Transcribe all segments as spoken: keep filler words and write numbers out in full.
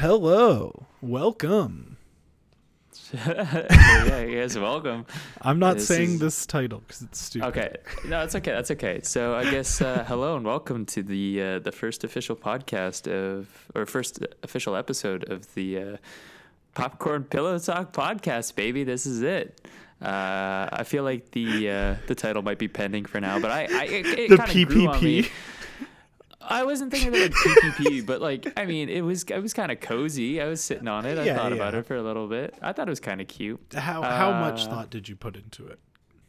Hello, welcome. Yeah, yes, welcome. I'm not this saying is... this title because it's stupid. Okay, no, it's okay. That's okay. So I guess uh, hello and welcome to the uh, the first official podcast of or first official episode of the uh, Popcorn Pillow Talk podcast, baby. This is it. Uh, I feel like the uh, the title might be pending for now, but I, I it, it the kinda P P P. Grew on me. I wasn't thinking of P P P, but like, I mean, it was it was kind of cozy. I was sitting on it. I yeah, thought yeah. about it for a little bit. I thought it was kind of cute. How uh, how much thought did you put into it?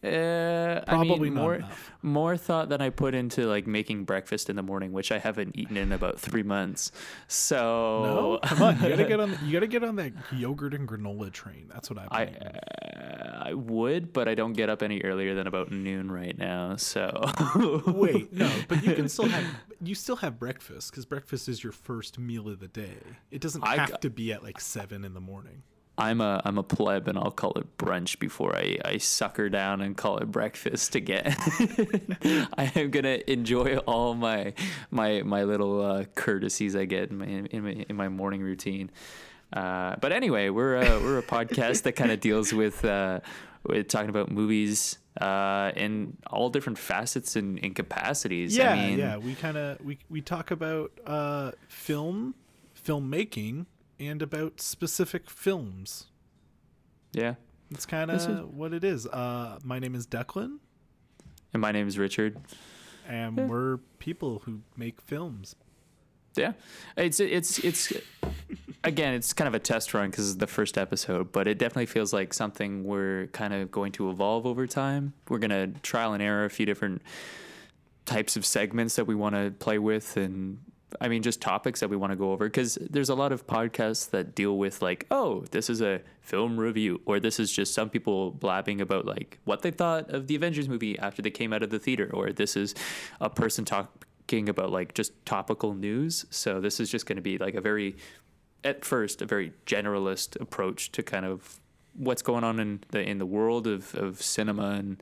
Uh, Probably I mean, not more enough. More thought than I put into like making breakfast in the morning, which I haven't eaten in about three months. So no, come on, you gotta get on. You gotta get on that yogurt and granola train. That's what I. I, uh, I would, but I don't get up any earlier than about noon right now. So wait, no, but you can still have you still have breakfast because breakfast is your first meal of the day. It doesn't I have g- to be at like seven in the morning. I'm a I'm a pleb and I'll call it brunch before I, I sucker down and call it breakfast again. I am gonna enjoy all my my my little uh, courtesies I get in my in my, in my morning routine. Uh, but anyway, we're uh, we're a podcast that kind of deals with uh, with talking about movies uh, in all different facets and, and capacities. Yeah, I mean, yeah, we kind of we we talk about uh, film filmmaking. And about specific films. Yeah. That's kind of what it is. Uh, my name is Declan. And my name is Richard. And yeah. We're people who make films. Yeah. It's, it's, it's, again, it's kind of a test run because it's the first episode, but it definitely feels like something we're kind of going to evolve over time. We're going to trial and error a few different types of segments that we want to play with and, I mean, just topics that we want to go over because there's a lot of podcasts that deal with like, oh, this is a film review or this is just some people blabbing about like what they thought of the Avengers movie after they came out of the theater or this is a person talking about like just topical news. So this is just going to be like a very, at first, a very generalist approach to kind of what's going on in the in the world of, of cinema and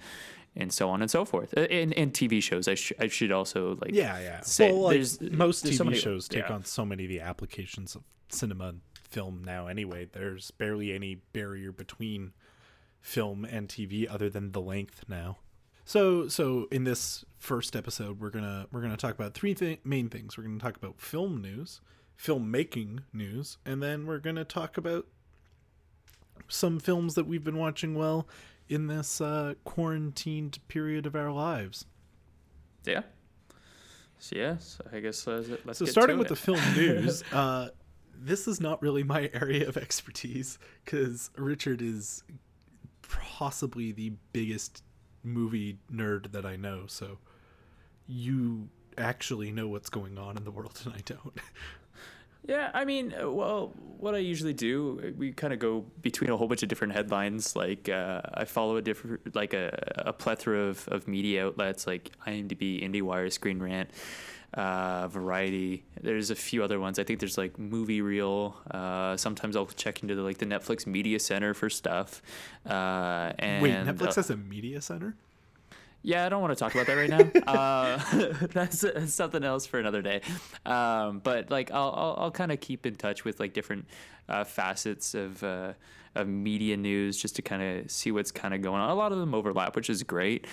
and so on and so forth, and and T V shows. I, sh- I should also like yeah yeah. Say well, like, there's most there's T V so many, shows take yeah. on so many of the applications of cinema and film now. Anyway, there's barely any barrier between film and T V other than the length now. So so in this first episode, we're gonna we're gonna talk about three th- main things. We're gonna talk about film news, filmmaking news, and then we're gonna talk about some films that we've been watching well. In this uh, quarantined period of our lives. Yeah. So yes, I guess let's, let's so get starting to with it. The film news, uh, this is not really my area of expertise because Richard is possibly the biggest movie nerd that I know. So you actually know what's going on in the world and I don't. Yeah, I mean, well, what I usually do, we kind of go between a whole bunch of different headlines. Like, uh, I follow a different, like a, a plethora of, of media outlets, like IMDb, IndieWire, Screen Rant, uh, Variety. There's a few other ones. I think there's like Movie Reel. Uh, sometimes I'll check into the, like the Netflix Media Center for stuff. Uh, and wait, Netflix uh, has a media center? Yeah, I don't want to talk about that right now. Uh, that's, that's something else for another day. Um, but like, I'll I'll, I'll kind of keep in touch with like different uh, facets of uh, of media news just to kind of see what's kind of going on. A lot of them overlap, which is great.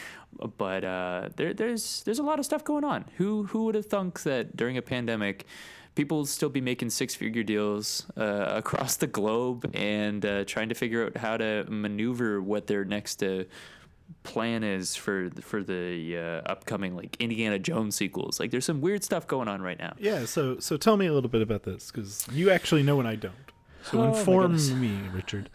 But uh, there there's there's a lot of stuff going on. Who who would have thunk that during a pandemic, people would still be making six-figure deals uh, across the globe and uh, trying to figure out how to maneuver what their next. Uh, plan is for for the uh, upcoming like Indiana Jones sequels. Like there's some weird stuff going on right now. Yeah, so so tell me a little bit about this because you actually know and I don't. So oh, inform me, Richard.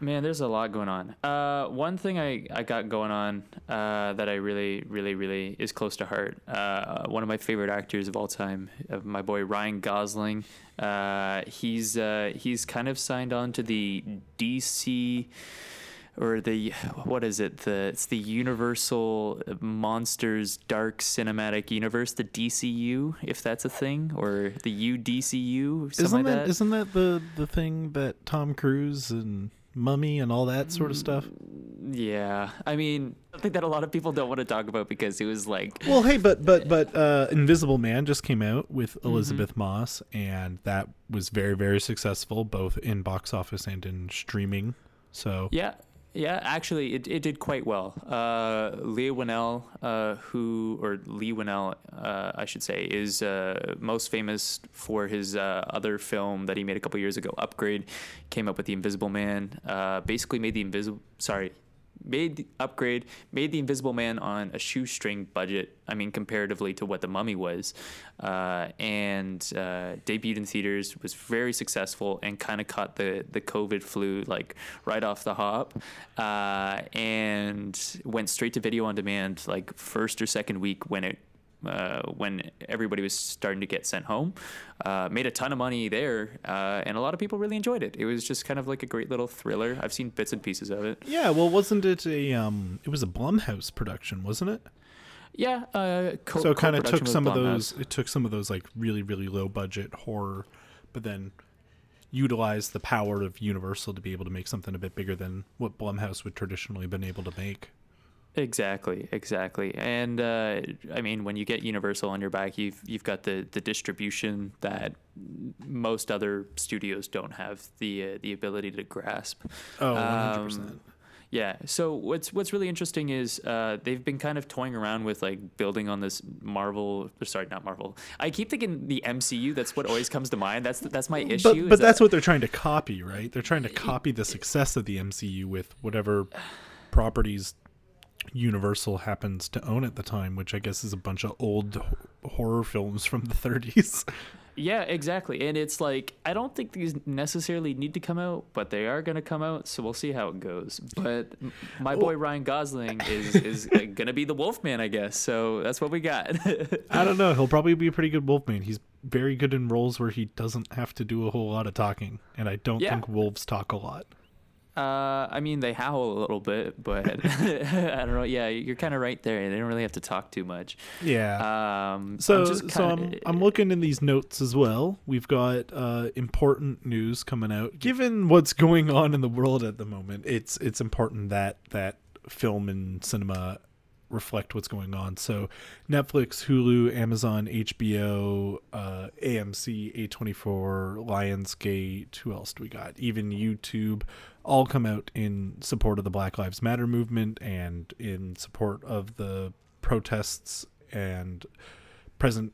Man, there's a lot going on. Uh, one thing I, I got going on uh, that I really, really, really is close to heart. Uh, one of my favorite actors of all time, of my boy Ryan Gosling. Uh, he's uh, he's kind of signed on to the D C... or the, what is it? The It's the Universal Monsters Dark Cinematic Universe, the D C U, if that's a thing, or the U D C U, or something isn't like that, that. Isn't that the, the thing that Tom Cruise and Mummy and all that sort of stuff? Yeah. I mean, something that a lot of people don't want to talk about because it was like. Well, hey, but but but uh, Invisible Man just came out with Elizabeth mm-hmm. Moss, and that was very, very successful, both in box office and in streaming. So yeah. Yeah, actually, it, it did quite well. Uh, Leigh Whannell, uh, who or Leigh Whannell, uh, I should say, is uh, most famous for his uh, other film that he made a couple years ago, Upgrade. Came up with The Invisible Man. Uh, basically, made the invisible. Sorry, made the Upgrade. Made The Invisible Man on a shoestring budget. I mean, comparatively to what The Mummy was, uh, and uh, debuted in theaters, was very successful, and kind of caught the, the COVID flu like right off the hop, uh, and went straight to video on demand like first or second week when it uh, when everybody was starting to get sent home. Uh, made a ton of money there, uh, and a lot of people really enjoyed it. It was just kind of like a great little thriller. I've seen bits and pieces of it. Yeah, well, wasn't it a um, it was a Blumhouse production, wasn't it? Yeah, uh, co- so it kind of took some of those. It took some of those like really, really low budget horror, but then utilized the power of Universal to be able to make something a bit bigger than what Blumhouse would traditionally have been able to make. Exactly, exactly, and uh, I mean, when you get Universal on your back, you've you've got the, the distribution that most other studios don't have the uh, the ability to grasp. Oh, one hundred percent. Yeah. So what's what's really interesting is uh, they've been kind of toying around with like building on this Marvel. Sorry, not Marvel. I keep thinking the M C U. That's what always comes to mind. That's that's my issue. But, but is that's that, what they're trying to copy, right? They're trying to copy the success of the M C U with whatever properties Universal happens to own at the time, which I guess is a bunch of old horror films from the thirties. Yeah, exactly. And it's like, I don't think these necessarily need to come out, but they are going to come out, so we'll see how it goes. But my boy oh. Ryan Gosling is, is going to be the Wolfman, I guess, so that's what we got. I don't know. He'll probably be a pretty good Wolfman. He's very good in roles where he doesn't have to do a whole lot of talking, and I don't yeah. think wolves talk a lot. Uh, I mean, they howl a little bit, but I don't know. Yeah, you're kind of right there. They don't really have to talk too much. Yeah. Um, so I'm, just kinda... so I'm, I'm looking in these notes as well. We've got uh, important news coming out. Given what's going on in the world at the moment, it's it's important that that film and cinema reflect what's going on. So Netflix, Hulu, Amazon, H B O, uh, A M C, A twenty-four, Lionsgate, who else do we got? Even YouTube, all come out in support of the Black Lives Matter movement and in support of the protests and present,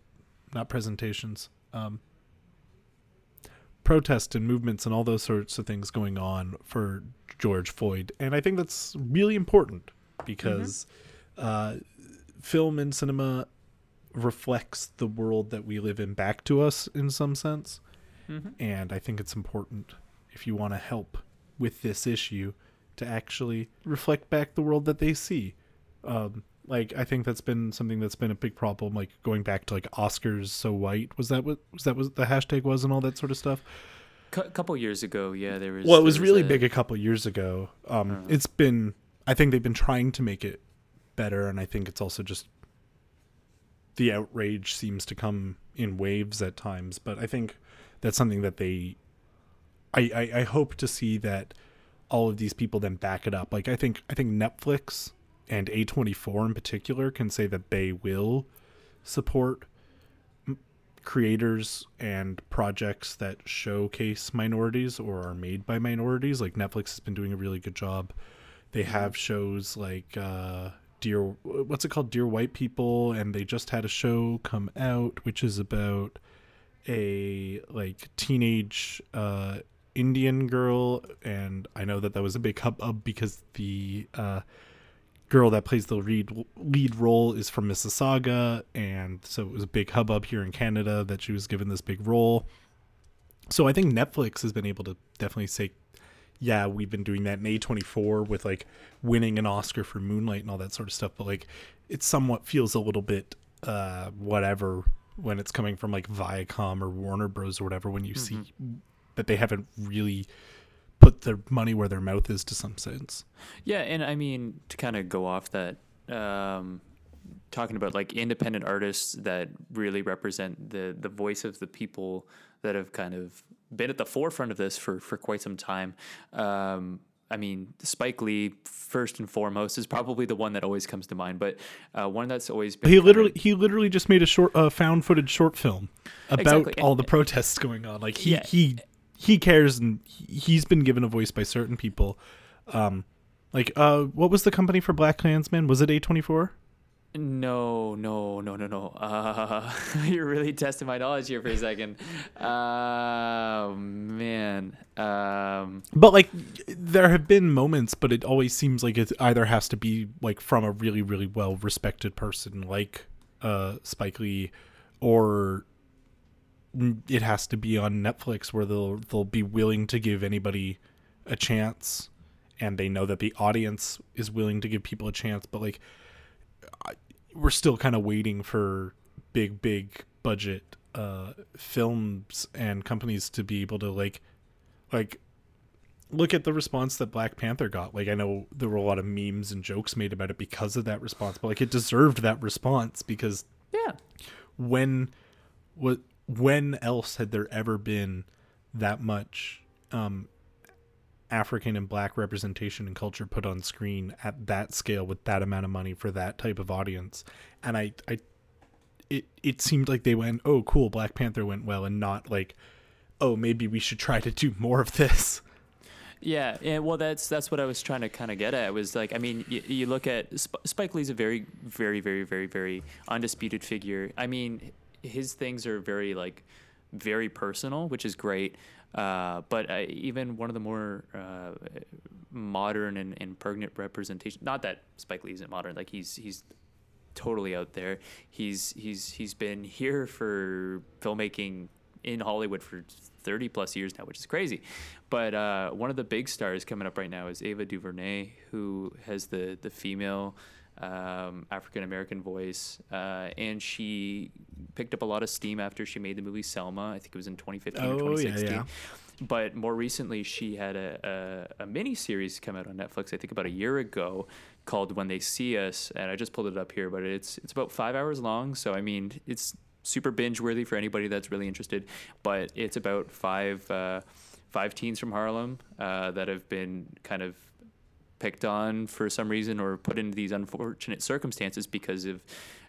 not presentations, um, protests and movements and all those sorts of things going on for George Floyd. And I think that's really important because mm-hmm. Uh, film and cinema reflects the world that we live in back to us in some sense. Mm-hmm. And I think it's important if you want to help with this issue to actually reflect back the world that they see. Um, like, I think that's been something that's been a big problem, like going back to like Oscars So White. Was that what, was that what the hashtag was and all that sort of stuff? A C- couple years ago. Yeah. There was, well, it was really was a... big a couple years ago. Um, uh-huh. It's been, I think they've been trying to make it better, and I think it's also just the outrage seems to come in waves at times, but I think that's something that they I, I I hope to see that all of these people then back it up. Like I think I think Netflix and A twenty-four in particular can say that they will support creators and projects that showcase minorities or are made by minorities. Like Netflix has been doing a really good job. They have shows like uh Dear, what's it called? Dear White People, and they just had a show come out, which is about a like teenage uh, Indian girl, and I know that that was a big hubbub because the uh, girl that plays the lead lead role is from Mississauga, and so it was a big hubbub here in Canada that she was given this big role. So I think Netflix has been able to definitely say, yeah, we've been doing that in A twenty-four with like winning an Oscar for Moonlight and all that sort of stuff. But like, it somewhat feels a little bit uh, whatever when it's coming from like Viacom or Warner Bros or whatever, when you mm-hmm. see that they haven't really put their money where their mouth is to some sense. Yeah. And I mean, to kind of go off that, um, talking about like independent artists that really represent the, the voice of the people that have kind of been at the forefront of this for, for quite some time. Um, I mean, Spike Lee, first and foremost, is probably the one that always comes to mind, but uh, one that's always been... He literally he literally just made a short uh, found footage short film about exactly. all the protests going on. Like, he, yeah. he, he cares, and he's been given a voice by certain people. Um, like, uh, what was the company for Black Klansman? Was it A twenty-four? No, no, no, no, no. Uh, you're really testing my knowledge here for a second. Oh, uh, man. Um, but, like, there have been moments, but it always seems like it either has to be, like, from a really, really well-respected person like uh, Spike Lee, or it has to be on Netflix where they'll they'll be willing to give anybody a chance, and they know that the audience is willing to give people a chance, but, like, we're still kind of waiting for big, big budget uh, films and companies to be able to like, like look at the response that Black Panther got. Like, I know there were a lot of memes and jokes made about it because of that response, but like it deserved that response because yeah, when, what, when else had there ever been that much um, African and Black representation and culture put on screen at that scale with that amount of money for that type of audience? And I, I, it, it seemed like they went, oh, cool, Black Panther went well, and not like, oh, maybe we should try to do more of this. Yeah, and well, that's that's what I was trying to kind of get at. Was like, I mean, you, you look at Sp- Spike Lee's a very, very, very, very, very undisputed figure. I mean, his things are very like, very personal, which is great. Uh, but I, even one of the more uh, modern and, and pertinent representations, not that Spike Lee isn't modern, like he's he's totally out there. He's he's he's been here for filmmaking in Hollywood for thirty plus years now, which is crazy. But uh, one of the big stars coming up right now is Ava DuVernay, who has the, the female um, African-American voice. Uh, and she picked up a lot of steam after she made the movie Selma. I think it was in twenty fifteen oh, or twenty sixteen. Yeah, yeah. But more recently, she had a, a, a mini-series come out on Netflix, I think about a year ago, called When They See Us. And I just pulled it up here, but it's it's about five hours long. So, I mean, it's super binge-worthy for anybody that's really interested. But it's about five, uh, five teens from Harlem uh, that have been kind of picked on for some reason or put into these unfortunate circumstances because of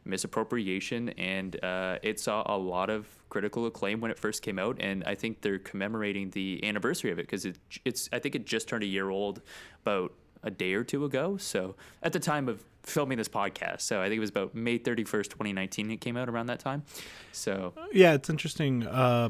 misappropriation, and uh, it saw a lot of critical acclaim when it first came out, and I think they're commemorating the anniversary of it because it, it's I think it just turned a year old about a day or two ago, so at the time of filming this podcast, so I think it was about May thirty-first, twenty nineteen it came out around that time. So yeah, it's interesting. uh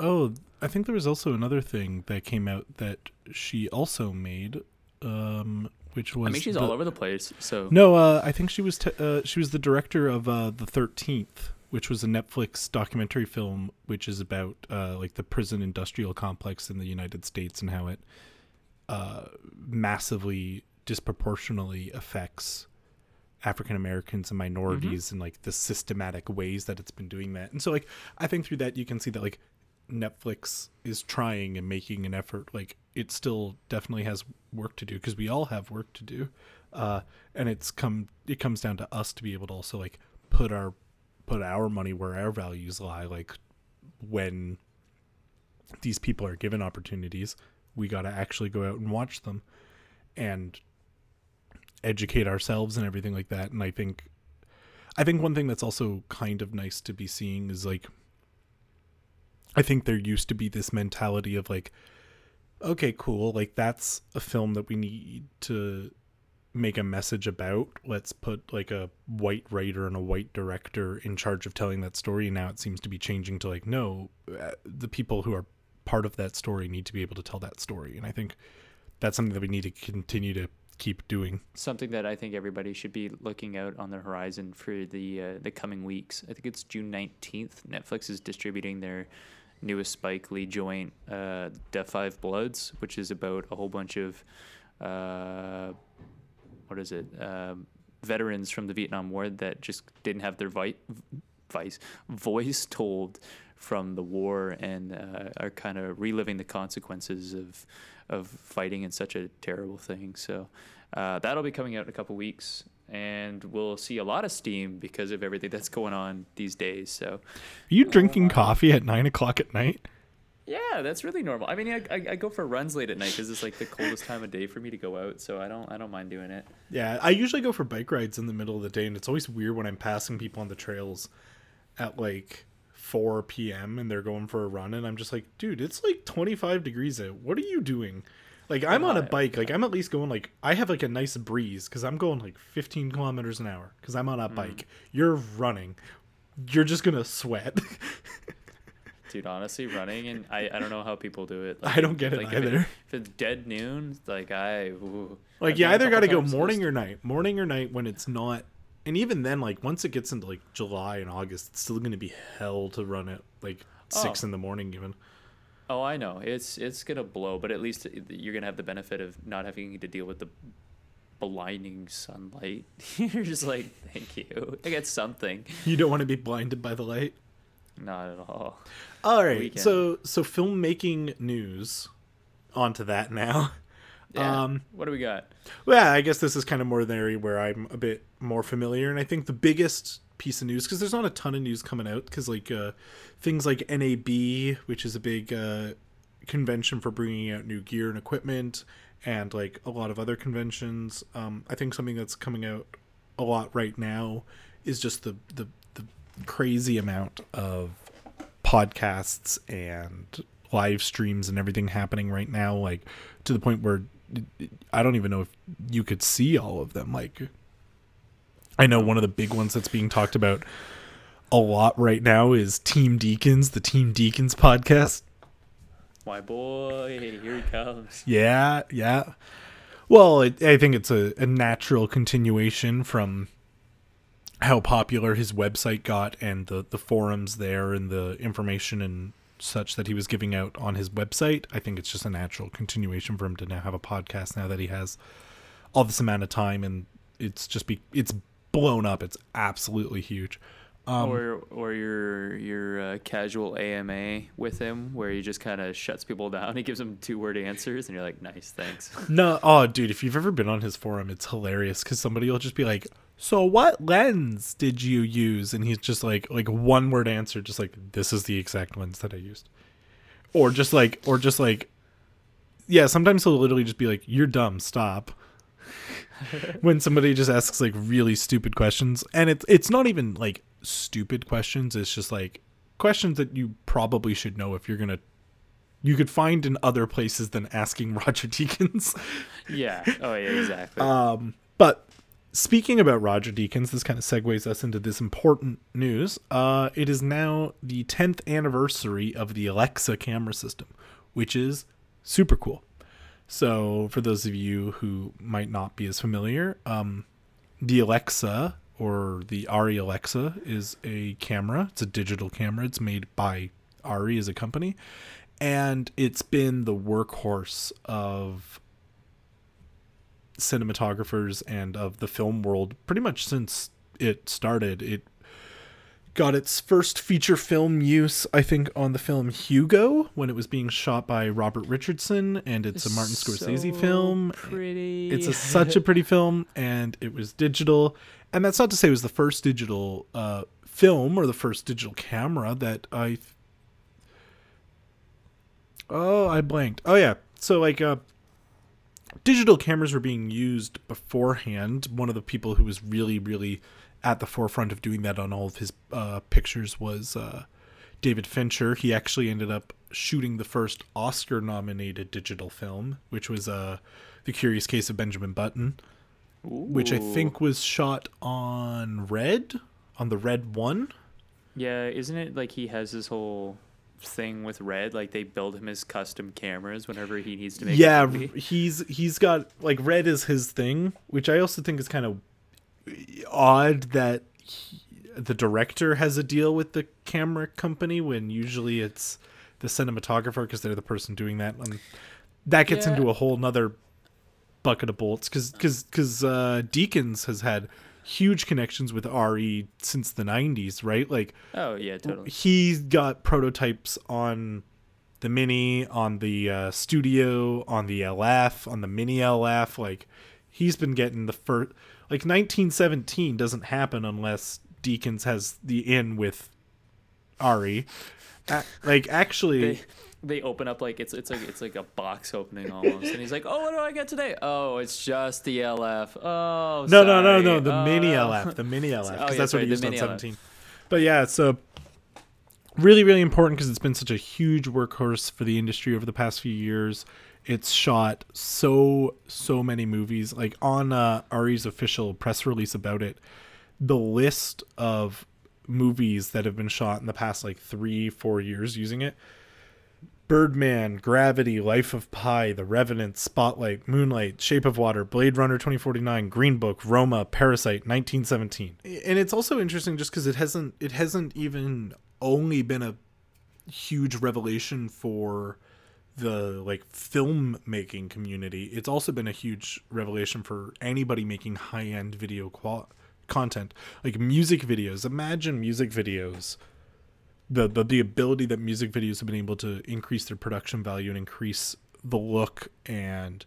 oh I think there was also another thing that came out that she also made, um which was I mean, she's the, all over the place. So no, uh, I think she was te- uh, she was the director of uh, The thirteenth, which was a Netflix documentary film, which is about uh, like the prison industrial complex in the United States and how it uh, massively, disproportionately affects African Americans and minorities, mm-hmm. and like the systematic ways that it's been doing that. And so, like, I think through that you can see that like Netflix is trying and making an effort. Like, it still definitely has work to do because we all have work to do, uh and it's come it comes down to us to be able to also like put our put our money where our values lie. Like, when these people are given opportunities, we got to actually go out and watch them and educate ourselves and everything like that. And I think I think one thing that's also kind of nice to be seeing is like, I think there used to be this mentality of like, okay, cool, like that's a film that we need to make a message about. Let's put like a white writer and a white director in charge of telling that story. And now it seems to be changing to like, no, the people who are part of that story need to be able to tell that story. And I think that's something that we need to continue to keep doing. Something that I think everybody should be looking out on the horizon for the uh, the coming weeks. I think it's June nineteenth. Netflix is distributing their newest Spike Lee joint, uh, Death Five Bloods, which is about a whole bunch of, uh, what is it, um, veterans from the Vietnam War that just didn't have their vi- vice, voice told from the war, and uh, are kind of reliving the consequences of of fighting in such a terrible thing. So uh, that'll be coming out in a couple weeks, and we'll see a lot of steam because of everything that's going on these days. So, are you drinking uh, coffee at nine o'clock at night? Yeah, that's really normal. I mean, I, I, I go for runs late at night because it's like the coldest time of day for me to go out, so I don't I don't mind doing it. Yeah, I usually go for bike rides in the middle of the day, and it's always weird when I'm passing people on the trails at like four p.m. and they're going for a run, and I'm just like, dude, it's like twenty-five degrees out. What are you doing? Like, I'm on a bike. Like, I'm at least going like I have like a nice breeze because I'm going like fifteen kilometers an hour because I'm on a bike. Mm. You're running. You're just gonna sweat. Dude, honestly, running, and I, I don't know how people do it. Like, I don't get it like either. If, it, if it's dead noon, like I... Ooh. Like, you either got to go morning or night. Morning or night when it's not... And even then, like, once it gets into, like, July and August, it's still going to be hell to run at, like, oh. six in the morning even. Oh, I know. It's it's going to blow, but at least you're going to have the benefit of not having to deal with the blinding sunlight. You're just like, thank you. I got something. You don't want to be blinded by the light? Not at all. All right, Weekend. so so filmmaking news. Onto that now. Yeah. Um, what do we got? Well, I guess this is kind of more the area where I'm a bit more familiar, and I think the biggest piece of news, because there's not a ton of news coming out, because like uh, things like N A B, which is a big uh, convention for bringing out new gear and equipment, and like a lot of other conventions. Um, I think something that's coming out a lot right now is just the the. crazy amount of podcasts and live streams and everything happening right now, like to the point where I don't even know if you could see all of them. Like, I know one of the big ones that's being talked about a lot right now is Team Deakins, the Team Deakins podcast. My boy, here he comes. Yeah, yeah. Well, it, I think it's a, a natural continuation from how popular his website got and the, the forums there and the information and such that he was giving out on his website. I think it's just a natural continuation for him to now have a podcast now that he has all this amount of time, and it's just be, it's blown up. It's absolutely huge. Um, or or your your uh, casual A M A with him where he just kind of shuts people down. He gives them two word answers and you're like, nice, thanks. No, oh dude, if you've ever been on his forum, it's hilarious because somebody will just be like, so what lens did you use? And he's just like like one word answer, just like, this is the exact lens that I used. Or just like or just like yeah, sometimes he'll literally just be like, you're dumb, stop. When somebody just asks like really stupid questions, and it's it's not even like stupid questions, it's just like questions that you probably should know if you're gonna you could find in other places than asking Roger Deakins. Yeah, oh yeah, exactly. Um but speaking about Roger Deakins, this kind of segues us into this important news. Uh it is now the tenth anniversary of the Alexa camera system, which is super cool. So for those of you who might not be as familiar, um the Alexa, or the ARRI Alexa, is a camera. It's a digital camera. It's made by ARRI as a company. And it's been the workhorse of cinematographers and of the film world pretty much since it started. It got its first feature film use, I think, on the film Hugo, when it was being shot by Robert Richardson, and it's a Martin Scorsese so film. Pretty. It's a, such a pretty film, and it was digital. And that's not to say it was the first digital uh, film or the first digital camera that I... Oh, I blanked. Oh, yeah. So, like, uh, digital cameras were being used beforehand. One of the people who was really, really... at the forefront of doing that on all of his uh, pictures was uh, David Fincher. He actually ended up shooting the first Oscar-nominated digital film, which was uh, The Curious Case of Benjamin Button, Ooh. which I think was shot on Red, on the Red One. Yeah, isn't it like he has this whole thing with Red, like they build him his custom cameras whenever he needs to make yeah, a movie? Yeah, he's, he's got, like, Red is his thing, which I also think is kind of odd that he, the director has a deal with the camera company when usually it's the cinematographer because they're the person doing that, and that gets yeah. into a whole nother bucket of bolts because because because uh Deakins has had huge connections with ARRI since the nineties, right? Like, oh yeah, totally. He's got prototypes on the Mini, on the uh Studio, on the L F, on the Mini L F. Like, he's been getting the first, like, nineteen seventeen doesn't happen unless Deakins has the in with ARRI. Uh, like, actually, they, they open up like it's it's like it's like a box opening almost, and he's like, "Oh, what do I get today? Oh, it's just the L F. Oh, no, sorry. no, no, no, the oh. mini L F, the mini L F, because oh, yeah, that's sorry, what he used on seventeen. L F. But yeah, so really, really important because it's been such a huge workhorse for the industry over the past few years. It's shot so so many movies. Like on uh, ARRI's official press release about it, the list of movies that have been shot in the past like three, four years using it. Birdman, Gravity, Life of Pi, The Revenant, Spotlight, Moonlight, Shape of Water, Blade Runner twenty forty-nine, Green Book, Roma, Parasite, nineteen seventeen. And it's also interesting just because it hasn't it hasn't even only been a huge revelation for the like filmmaking community. It's also been a huge revelation for anybody making high-end video qual- content, like music videos. Imagine music videos. The, the the ability that music videos have been able to increase their production value and increase the look and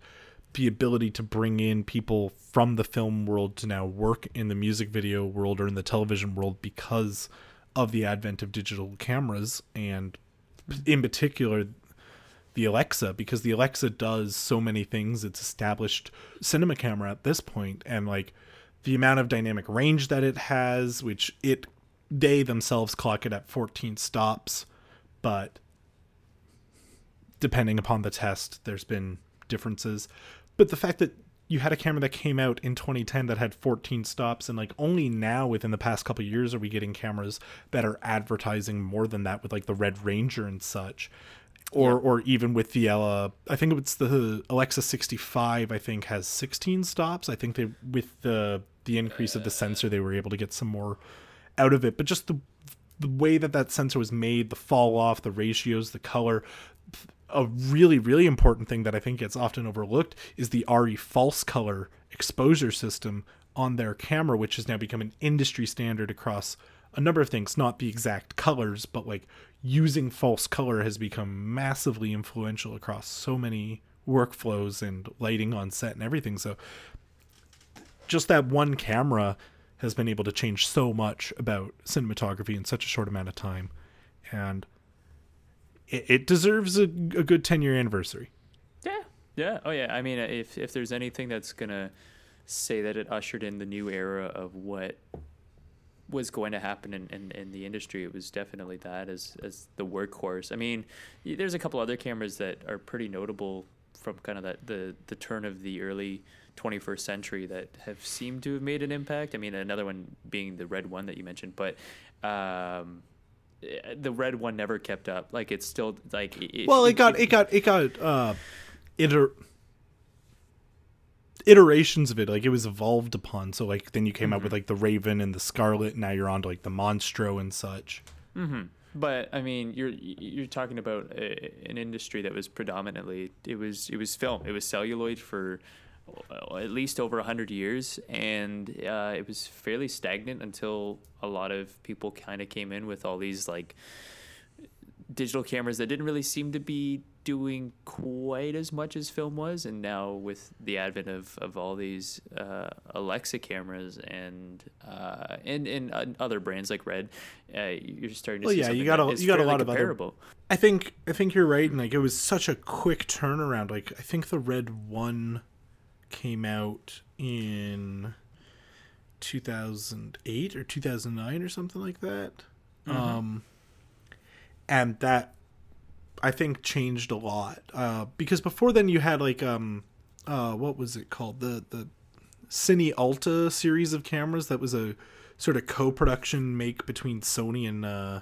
the ability to bring in people from the film world to now work in the music video world or in the television world because of the advent of digital cameras and in particular the Alexa, because the Alexa does so many things. It's established cinema camera at this point, and like the amount of dynamic range that it has, which it they themselves clock it at fourteen stops, but depending upon the test, there's been differences. But the fact that you had a camera that came out in twenty ten that had fourteen stops, and like only now within the past couple of years are we getting cameras that are advertising more than that with like the Red Ranger and such, or yeah. or even with the uh, I think it's the Alexa sixty-five, I think has sixteen stops. I think they with the the increase uh, of the sensor they were able to get some more out of it, but just the the way that that sensor was made, the fall off, the ratios, the color. A really, really important thing that I think gets often overlooked is the ARRI false color exposure system on their camera, which has now become an industry standard across a number of things, not the exact colors, but like using false color has become massively influential across so many workflows and lighting on set and everything. So just that one camera has been able to change so much about cinematography in such a short amount of time. And it, it deserves a, a good ten-year anniversary. Yeah. Yeah. Oh, yeah. I mean, if if there's anything that's going to say that it ushered in the new era of what was going to happen in, in, in the industry, it was definitely that as, as the workhorse. I mean, there's a couple other cameras that are pretty notable from kind of that the, the turn of the early twenty-first century that have seemed to have made an impact. I mean, another one being the Red One that you mentioned, but um, the Red One never kept up. Like it's still like it, well, it got it, it got it got uh, iter iterations of it. Like it was evolved upon. So like then you came mm-hmm. out with like the Raven and the Scarlet. And now you're on to like the Monstro and such. Mm-hmm. But I mean, you're you're talking about a, an industry that was predominantly it was it was film. It was celluloid for at least over one hundred years, and uh, it was fairly stagnant until a lot of people kind of came in with all these like digital cameras that didn't really seem to be doing quite as much as film was. And now with the advent of, of all these uh, Alexa cameras and uh, and and uh, other brands like Red, uh, you're starting to well, see yeah, you got a, you got a lot comparable. Of other. I think I think you're right, and like it was such a quick turnaround. Like I think the Red One came out in two thousand eight or two thousand nine or something like that. Mm-hmm. Um, and that I think changed a lot, uh, because before then you had like, um, uh, what was it called? The, the Cine Alta series of cameras. That was a sort of co-production make between Sony and, uh,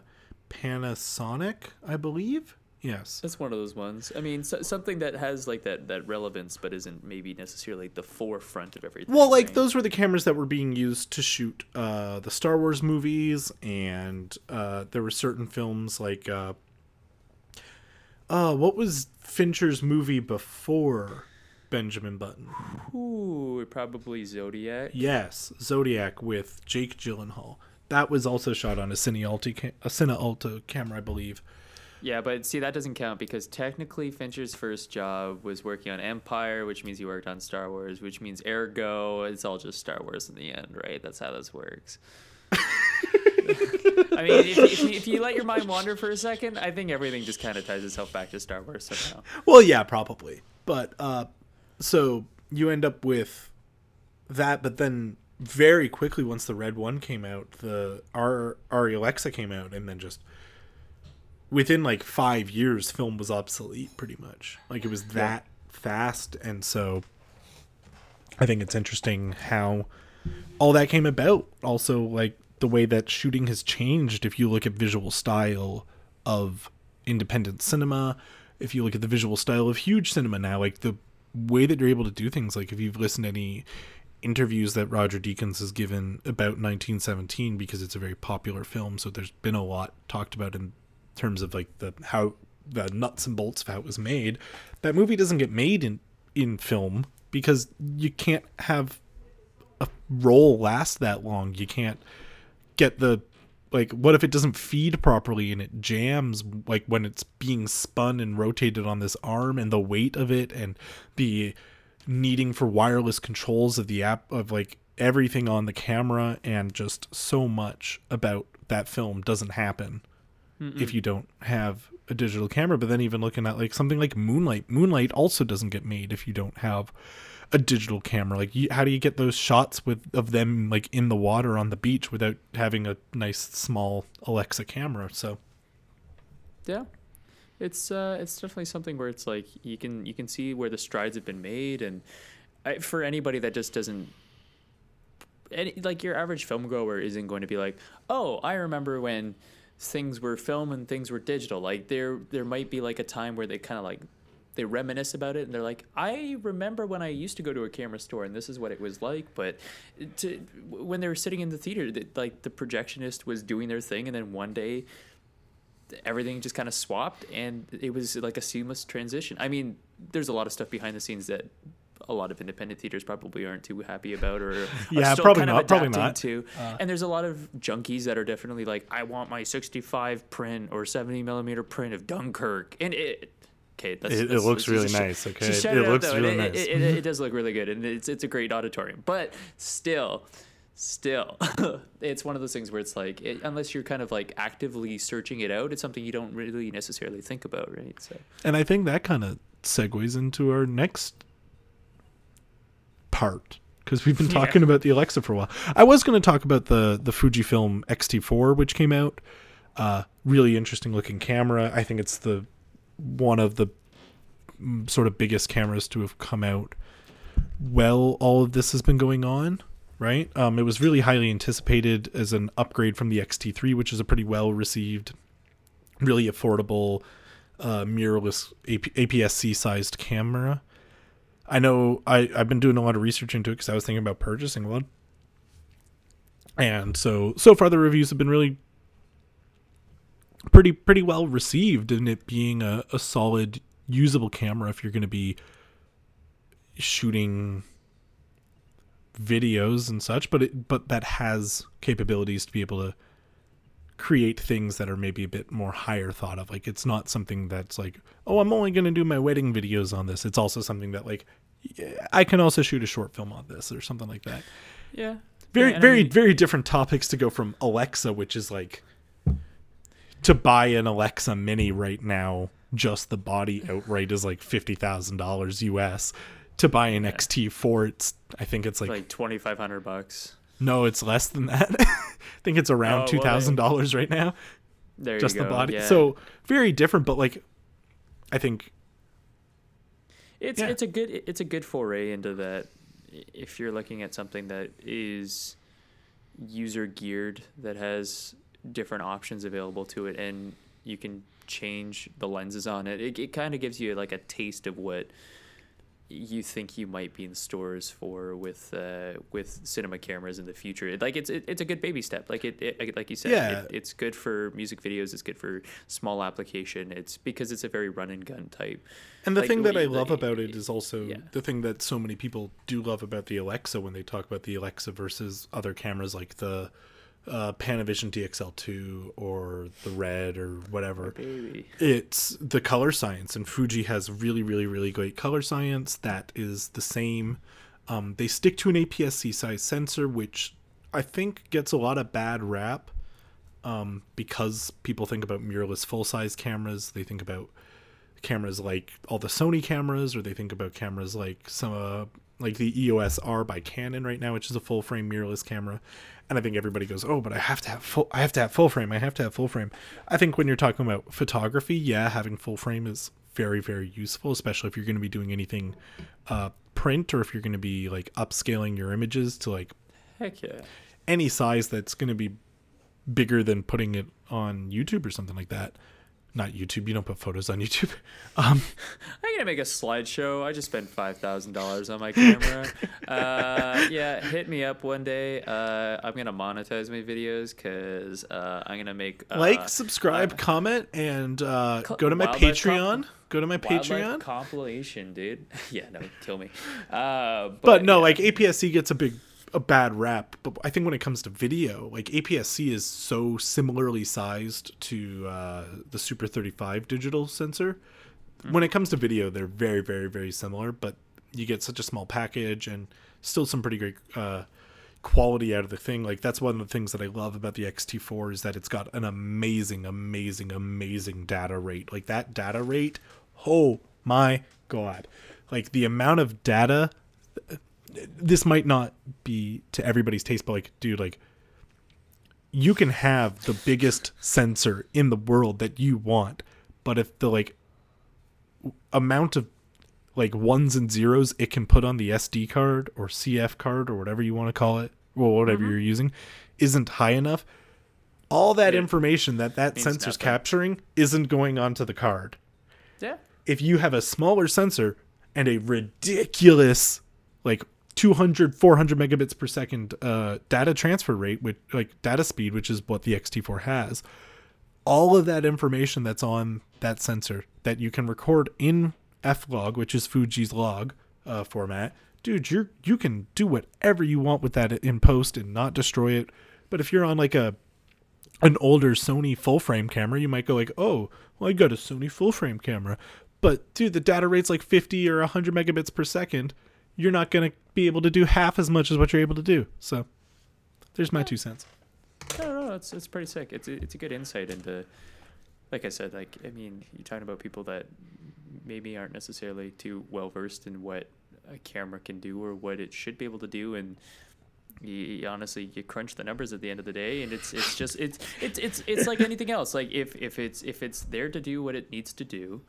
Panasonic, I believe. Yes, that's one of those ones. I mean, so, something that has like that, that relevance, but isn't maybe necessarily the forefront of everything. Well, like right? Those were the cameras that were being used to shoot uh, the Star Wars movies, and uh, there were certain films like, uh, uh, what was Fincher's movie before Benjamin Button? Ooh, probably Zodiac. Yes, Zodiac with Jake Gyllenhaal. That was also shot on a Cine Alta, ca- a Cine Alta camera, I believe. Yeah, but see, that doesn't count because technically Fincher's first job was working on Empire, which means he worked on Star Wars, which means ergo, it's all just Star Wars in the end, right? That's how this works. I mean, if, if, you, if you let your mind wander for a second, I think everything just kind of ties itself back to Star Wars somehow. Well, yeah, probably. But uh, so you end up with that, but then very quickly, once the Red One came out, the ARRI Alexa came out, and then just within like five years, film was obsolete pretty much. Like it was that yeah. fast, and so I think it's interesting how all that came about. Also, like the way that shooting has changed. If you look at visual style of independent cinema, if you look at the visual style of huge cinema now, like the way that you're able to do things, like if you've listened to any interviews that Roger Deakins has given about nineteen seventeen, because it's a very popular film, so there's been a lot talked about in terms of like the how the nuts and bolts of how it was made. That movie doesn't get made in in film because you can't have a role last that long. You can't get the, like, what if it doesn't feed properly and it jams, like when it's being spun and rotated on this arm, and the weight of it and the needing for wireless controls of the app, of like everything on the camera, and just so much about that film doesn't happen Mm-mm. if you don't have a digital camera. But then even looking at like something like Moonlight, Moonlight also doesn't get made if you don't have a digital camera. Like you, how do you get those shots with of them like in the water on the beach without having a nice small Alexa camera? So yeah, it's uh it's definitely something where it's like you can you can see where the strides have been made. And I, for anybody that just doesn't any, like your average film goer isn't going to be like, oh, I remember when things were film and things were digital. Like there there might be like a time where they kind of like they reminisce about it and they're like, I remember when I used to go to a camera store and this is what it was like. But to, when they were sitting in the theater, the, like the projectionist was doing their thing, and then one day everything just kind of swapped and it was like a seamless transition. I mean, there's a lot of stuff behind the scenes that a lot of independent theaters probably aren't too happy about, or yeah, still probably kind not, of adapting probably not. to. Uh, and there's a lot of junkies that are definitely like, I want my sixty-five print or seventy millimeter print of Dunkirk. And it, okay, that's, it, that's, it looks really nice. Okay, it, it looks though, really it, nice. It, it, it, it does look really good, and it's it's a great auditorium. But still, still, it's one of those things where it's like, it, unless you're kind of like actively searching it out, it's something you don't really necessarily think about, right? So, and I think that kind of segues into our next part, because we've been talking yeah. about the Alexa for a while. I was going to talk about the the Fujifilm X T four, which came out. Uh, really interesting looking camera. I think it's the one of the sort of biggest cameras to have come out well all of this has been going on, right? Um, it was really highly anticipated as an upgrade from the X T three, which is a pretty well received, really affordable, uh, mirrorless A P S C sized camera. I know I, I've been doing a lot of research into it because I was thinking about purchasing one. And so, so far the reviews have been really pretty pretty well received, and it being a, a solid usable camera if you're going to be shooting videos and such, but it but that has capabilities to be able to create things that are maybe a bit more higher thought of. Like it's not something that's like, oh, I'm only going to do my wedding videos on this. It's also something that like I can also shoot a short film on this or something like that. Yeah, very yeah, very I mean, very different topics to go from Alexa, which is like to buy an Alexa Mini right now, just the body outright is like fifty thousand dollars U S. To buy an yeah. X T four, it's I think it's like like twenty-five hundred bucks. No, it's less than that. I think it's around oh, two thousand dollars well, yeah. right now. There just you go. The body. Yeah. So, very different, but like I think it's yeah. it's a good it's a good foray into that if you're looking at something that is user geared, that has different options available to it, and you can change the lenses on it. It, it kind of gives you like a taste of what you think you might be in stores for with uh, with cinema cameras in the future. It, like it's it, it's a good baby step. Like it, it like you said, yeah. it, it's good for music videos. It's good for small application. It's because it's a very run and gun type. And the like, thing that we, I love like, about it is also yeah. the thing that so many people do love about the Alexa when they talk about the Alexa versus other cameras like the Uh, Panavision D X L two or the Red or whatever. Baby. It's the color science, and Fuji has really really really great color science that is the same. Um, they stick to an A P S C size sensor, which I think gets a lot of bad rap um, because people think about mirrorless full-size cameras. They think about cameras like all the Sony cameras, or they think about cameras like some uh, like the E O S R by Canon right now, which is a full-frame mirrorless camera. And I think everybody goes, oh, but I have to have full, I have to have full frame. I have to have full frame. I think when you're talking about photography, yeah, having full frame is very, very useful, especially if you're going to be doing anything uh, print, or if you're going to be like upscaling your images to like heck yeah. any size that's going to be bigger than putting it on YouTube or something like that. Not YouTube. You don't put photos on YouTube. Um, I'm going to make a slideshow. I just spent five thousand dollars on my camera. uh, yeah, hit me up one day. Uh, I'm going to monetize my videos because uh, I'm going to make... Uh, like, subscribe, uh, comment, and uh, cl- go to my Patreon. Com- go to my Patreon. Compilation, dude. yeah, no, kill me. Uh, but, but no, yeah. like A P S C gets a big... a bad rap, but I think when it comes to video, like A P S C is so similarly sized to uh the Super thirty-five digital sensor. Mm-hmm. When it comes to video, they're very, very, very similar, but you get such a small package and still some pretty great uh quality out of the thing. Like that's one of the things that I love about the X T four is that it's got an amazing, amazing, amazing data rate. Like that data rate, oh my god. Like the amount of data, this might not be to everybody's taste, but like, dude, like you can have the biggest sensor in the world that you want, but if the like w- amount of like ones and zeros it can put on the S D card or C F card or whatever you want to call it, or whatever mm-hmm. you're using, isn't high enough, all that yeah. information that that sensor's capturing isn't going onto the card. Yeah. If you have a smaller sensor and a ridiculous like two hundred, four hundred megabits per second uh, data transfer rate, which like data speed, which is what the X T four has. All of that information that's on that sensor that you can record in F-Log, which is Fuji's log uh, format. Dude, you you can do whatever you want with that in post and not destroy it. But if you're on like a an older Sony full frame camera, you might go like, oh, well, I got a Sony full frame camera, but dude, the data rate's like fifty or one hundred megabits per second. You're not going to be able to do half as much as what you're able to do. So there's my yeah. two cents. No, no, it's it's pretty sick. It's it's a good insight into, like I said, like, I mean, you're talking about people that maybe aren't necessarily too well-versed in what a camera can do or what it should be able to do. And you, you honestly, you crunch the numbers at the end of the day, and it's it's just, it's it's it's it's like anything else. Like if, if it's if it's there to do what it needs to do,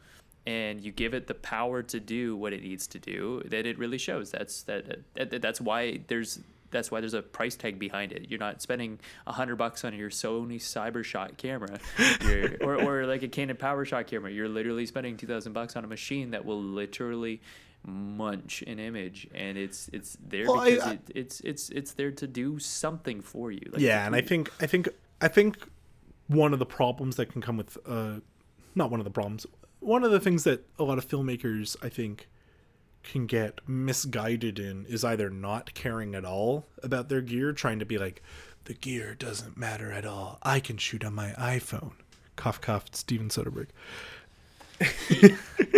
and you give it the power to do what it needs to do, that it really shows. That's that, that that's why there's that's why there's a price tag behind it. You're not spending a hundred bucks on your Sony CyberShot camera, you're, or or like a Canon PowerShot camera. You're literally spending two thousand bucks on a machine that will literally munch an image, and it's it's there well, because I, I, it, it's it's it's there to do something for you. Like yeah, and I think I think I think one of the problems that can come with uh, not one of the problems. One of the things that a lot of filmmakers, I think, can get misguided in is either not caring at all about their gear, trying to be like, the gear doesn't matter at all. I can shoot on my iPhone. Cough, cough, Steven Soderbergh.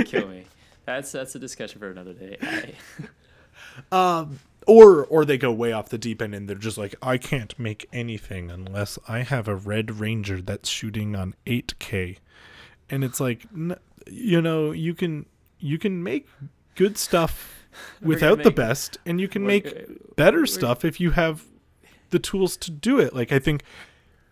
Kill me. That's that's a discussion for another day. um, or or they go way off the deep end and they're just like, I can't make anything unless I have a Red Ranger that's shooting on eight K. And it's like... N- you know, you can you can make good stuff without make, the best, and you can make better stuff if you have the tools to do it. Like I think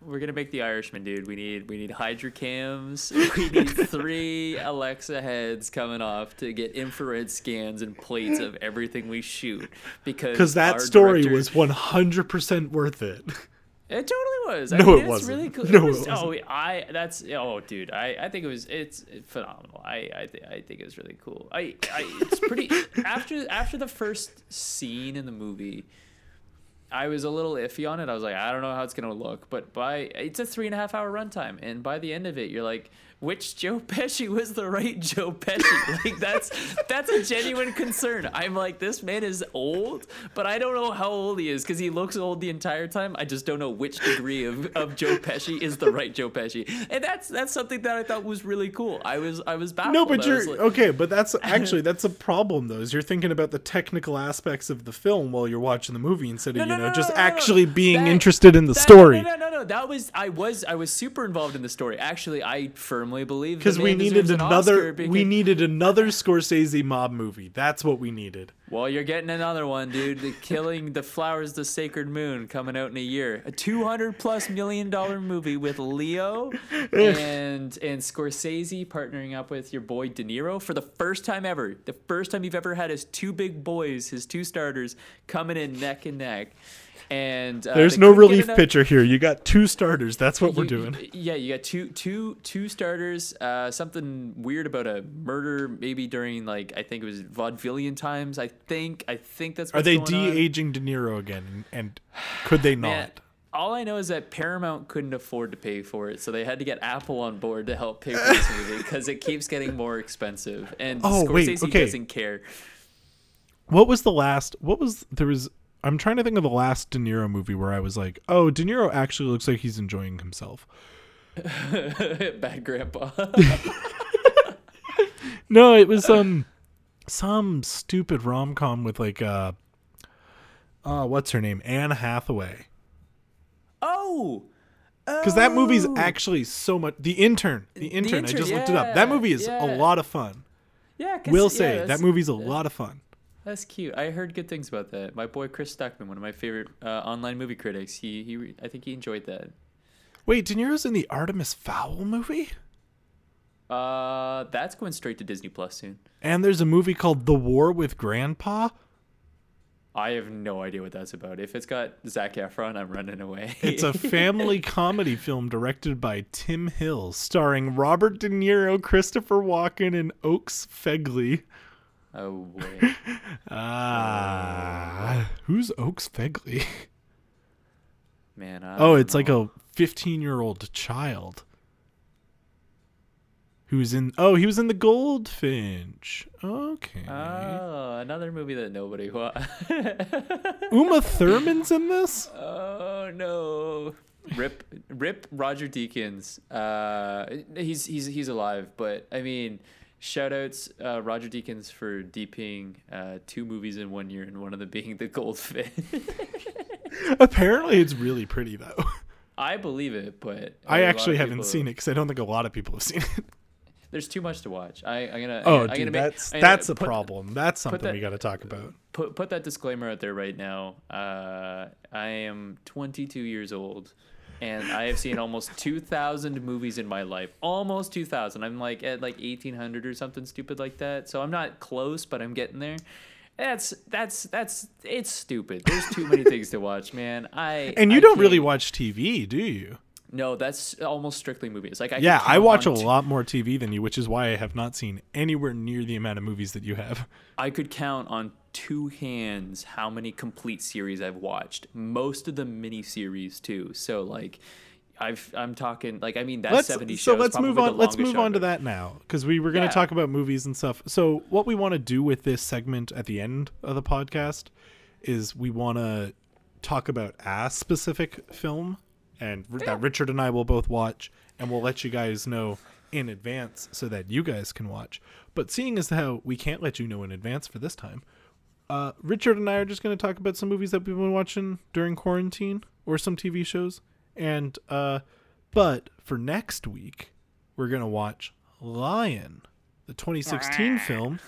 we're gonna make the Irishman, dude. We need we need hydrocams. We need three Alexa heads coming off to get infrared scans and plates of everything we shoot because that story director... was one hundred percent worth it. It totally was. I no, mean, it it's wasn't. Really cool. No, it was, it wasn't. Oh, I. That's. Oh, dude. I. I think it was. It's phenomenal. I. I. Th- I think it was really cool. I. I it's pretty. after. After the first scene in the movie, I was a little iffy on it. I was like, I don't know how it's gonna look. But by it's a three and a half hour runtime, and by the end of it, you're like, which Joe Pesci was the right Joe Pesci? Like, that's that's a genuine concern. I'm like, this man is old, but I don't know how old he is because he looks old the entire time. I just don't know which degree of, of Joe Pesci is the right Joe Pesci. And that's that's something that I thought was really cool. I was I was baffled. No, but you're like, okay, but that's actually that's a problem though, is you're thinking about the technical aspects of the film while you're watching the movie instead of no, you no, know no, just no, no, actually no. being that, interested in the that, story. No, no, no, no, that was I was I was super involved in the story. Actually, I firmly believe because we needed another an we needed another Scorsese mob movie. That's what we needed. Well, you're getting another one, dude. The Killing the Flowers, the Sacred Moon, coming out in a year. A two hundred plus million dollar movie with Leo and and Scorsese partnering up with your boy De Niro for the first time ever. The first time you've ever had his two big boys, his two starters, coming in neck and neck. And uh, there's no relief pitcher here. You got two starters. That's what you, we're doing. Yeah, you got two, two, two starters. Uh, something weird about a murder, maybe during like I think it was vaudevillian times. I think I think that's what's going on. Are they de-aging De Niro again? And could they not? Man, all I know is that Paramount couldn't afford to pay for it, so they had to get Apple on board to help pay for this movie because it keeps getting more expensive. And oh, Scorsese wait, okay. doesn't care. What was the last? What was there was. I'm trying to think of the last De Niro movie where I was like, oh, De Niro actually looks like he's enjoying himself. Bad grandpa. No, it was um, some stupid rom-com with like, uh, uh, what's her name? Anne Hathaway. Oh, because oh. that movie's actually so much. The Intern. The Intern. The Intern I just yeah, looked it up. That movie is yeah. a lot of fun. Yeah. We'll say yeah, that movie's a yeah. lot of fun. That's cute. I heard good things about that. My boy Chris Stuckman, one of my favorite uh, online movie critics, he he, I think he enjoyed that. Wait, De Niro's in the Artemis Fowl movie? Uh, that's going straight to Disney Plus soon. And there's a movie called The War with Grandpa? I have no idea what that's about. If it's got Zac Efron, I'm running away. It's a family comedy film directed by Tim Hill, starring Robert De Niro, Christopher Walken, and Oakes Fegley. Oh, wait. Ah, uh, who's Oakes Fegley? Man, I oh, it's know. like a fifteen-year-old child who's in. Oh, he was in The Goldfinch. Okay. Oh, another movie that nobody watched. Uma Thurman's in this? Oh no. Rip, Rip, Roger Deakins. Uh, he's he's he's alive, but I mean. Shoutouts, uh, Roger Deakins for DPing uh, two movies in one year, and one of them being The Goldfinch. Apparently, it's really pretty though. I believe it, but I actually haven't people... seen it because I don't think a lot of people have seen it. There's too much to watch. I, I'm gonna. Oh, I, I'm dude, gonna make, that's I'm gonna that's put, a problem. That's something that, we got to talk about. Put put that disclaimer out there right now. Uh, I am twenty-two years old. And I have seen almost two thousand movies in my life. Almost two thousand. I'm like at like eighteen hundred or something stupid like that. So I'm not close, but I'm getting there. That's that's that's it's stupid. There's too many things to watch, man. I And you I don't can't. really watch T V, do you? No, that's almost strictly movies. Like I Yeah, I watch a t- lot more T V than you, which is why I have not seen anywhere near the amount of movies that you have. I could count on two hands how many complete series I've watched. Most of the miniseries too. So like I've I'm talking like I mean that seventy shows. So let's move on let's move on to that now cuz we were going to yeah. talk about movies and stuff. So what we want to do with this segment at the end of the podcast is we want to talk about a specific film and that Richard and I will both watch, and we'll let you guys know in advance so that you guys can watch. But seeing as how we can't let you know in advance for this time, uh, Richard and I are just going to talk about some movies that we've been watching during quarantine or some T V shows. And uh, but for next week, we're going to watch Lion, the twenty sixteen film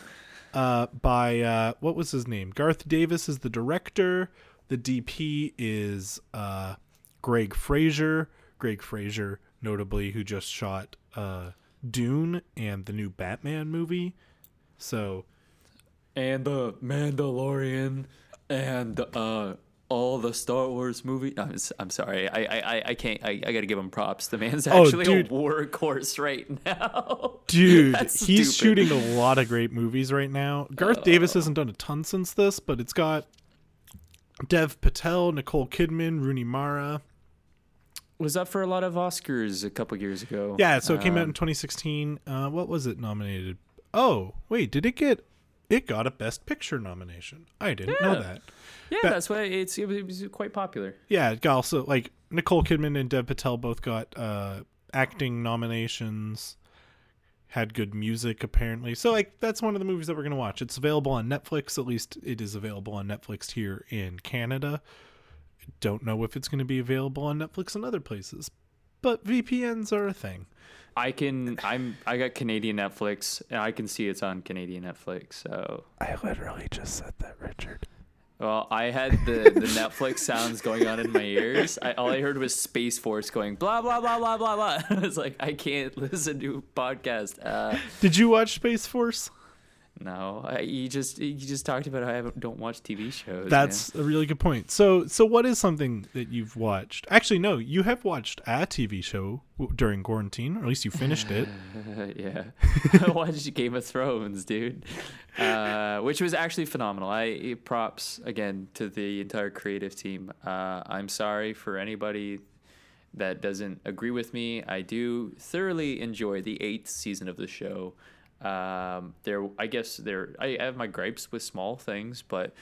uh, by, uh, what was his name? Garth Davis is the director. The D P is... Uh, Greg Fraser, Greg Fraser, notably, who just shot uh, Dune and the new Batman movie. So, and the Mandalorian and uh, all the Star Wars movies. I'm, I'm sorry. I, I, I can't. I, I got to give him props. The man's actually oh, dude. a workhorse right now. Dude, he's stupid. shooting a lot of great movies right now. Garth uh, Davis hasn't done a ton since this, but it's got Dev Patel, Nicole Kidman, Rooney Mara. was up for a lot of Oscars a couple years ago. Yeah, so it came um, out in twenty sixteen. Uh, what was it nominated? Oh, wait, did it get... It got a Best Picture nomination. I didn't yeah. know that. Yeah, but, that's why it's it was, it was quite popular. Yeah, it got also... Like, Nicole Kidman and Dev Patel both got uh, acting nominations, had good music, apparently. So, like, that's one of the movies that we're going to watch. It's available on Netflix. At least it is available on Netflix here in Canada. Don't know if it's going to be available on Netflix and other places, but V P Ns are a thing. I can, I'm, I got Canadian Netflix, and I can see it's on Canadian Netflix. So I literally just said that, Richard. Well, I had the, the Netflix sounds going on in my ears. I, all I heard was Space Force going blah blah blah blah blah blah. I was like, I can't listen to a podcast. Uh, Did you watch Space Force? No, I, you just you just talked about how I haven't, don't watch T V shows. That's man. a really good point. So, so what is something that you've watched? Actually, no, you have watched a T V show during quarantine, or at least you finished it. Yeah, I watched Game of Thrones, dude, uh, which was actually phenomenal. I props again to the entire creative team. Uh, I'm sorry for anybody that doesn't agree with me. I do thoroughly enjoy the eighth season of the show. Um, there, I guess there, I have my gripes with small things, but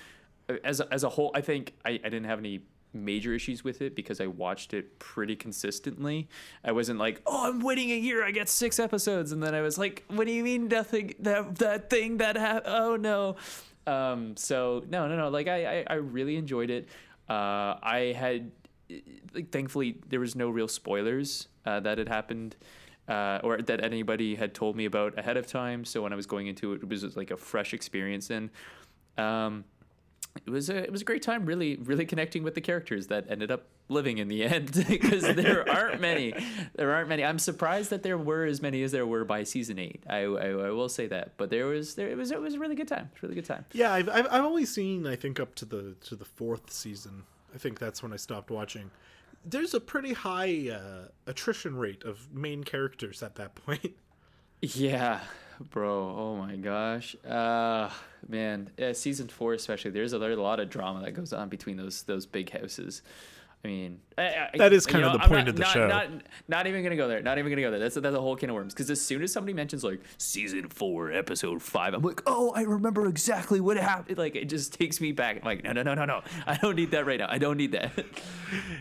as as a whole, I think I, I didn't have any major issues with it because I watched it pretty consistently. I wasn't like, oh, I'm waiting a year, I get six episodes, and then I was like, what do you mean nothing? That that thing that ha- oh no. Um, so no, no, no. Like I, I, I really enjoyed it. Uh, I had, like, thankfully there was no real spoilers uh, that had happened. Uh, or that anybody had told me about ahead of time. So when I was going into it, it was like a fresh experience, and um, it was a it was a great time. Really, really connecting with the characters that ended up living in the end, because there aren't many. There aren't many. I'm surprised that there were as many as there were by season eight. I I, I will say that, but there was there it was it was a really good time. It's really good time. Yeah, I've I've only seen I think up to the to the fourth season. I think that's when I stopped watching. There's a pretty high uh, attrition rate of main characters at that point. Yeah, bro. Oh my gosh. Uh, man, yeah, season four especially, there's a, there's a lot of drama that goes on between those those big houses. I mean, I, I, that is kind you know, of the I'm point not, of the not, show. Not, not, not even going to go there. Not even going to go there. That's, that's a whole can of worms. Because as soon as somebody mentions, like, season four, episode five, I'm like, oh, I remember exactly what happened. Like, it just takes me back. I'm like, no, no, no, no, no. I don't need that right now. I don't need that.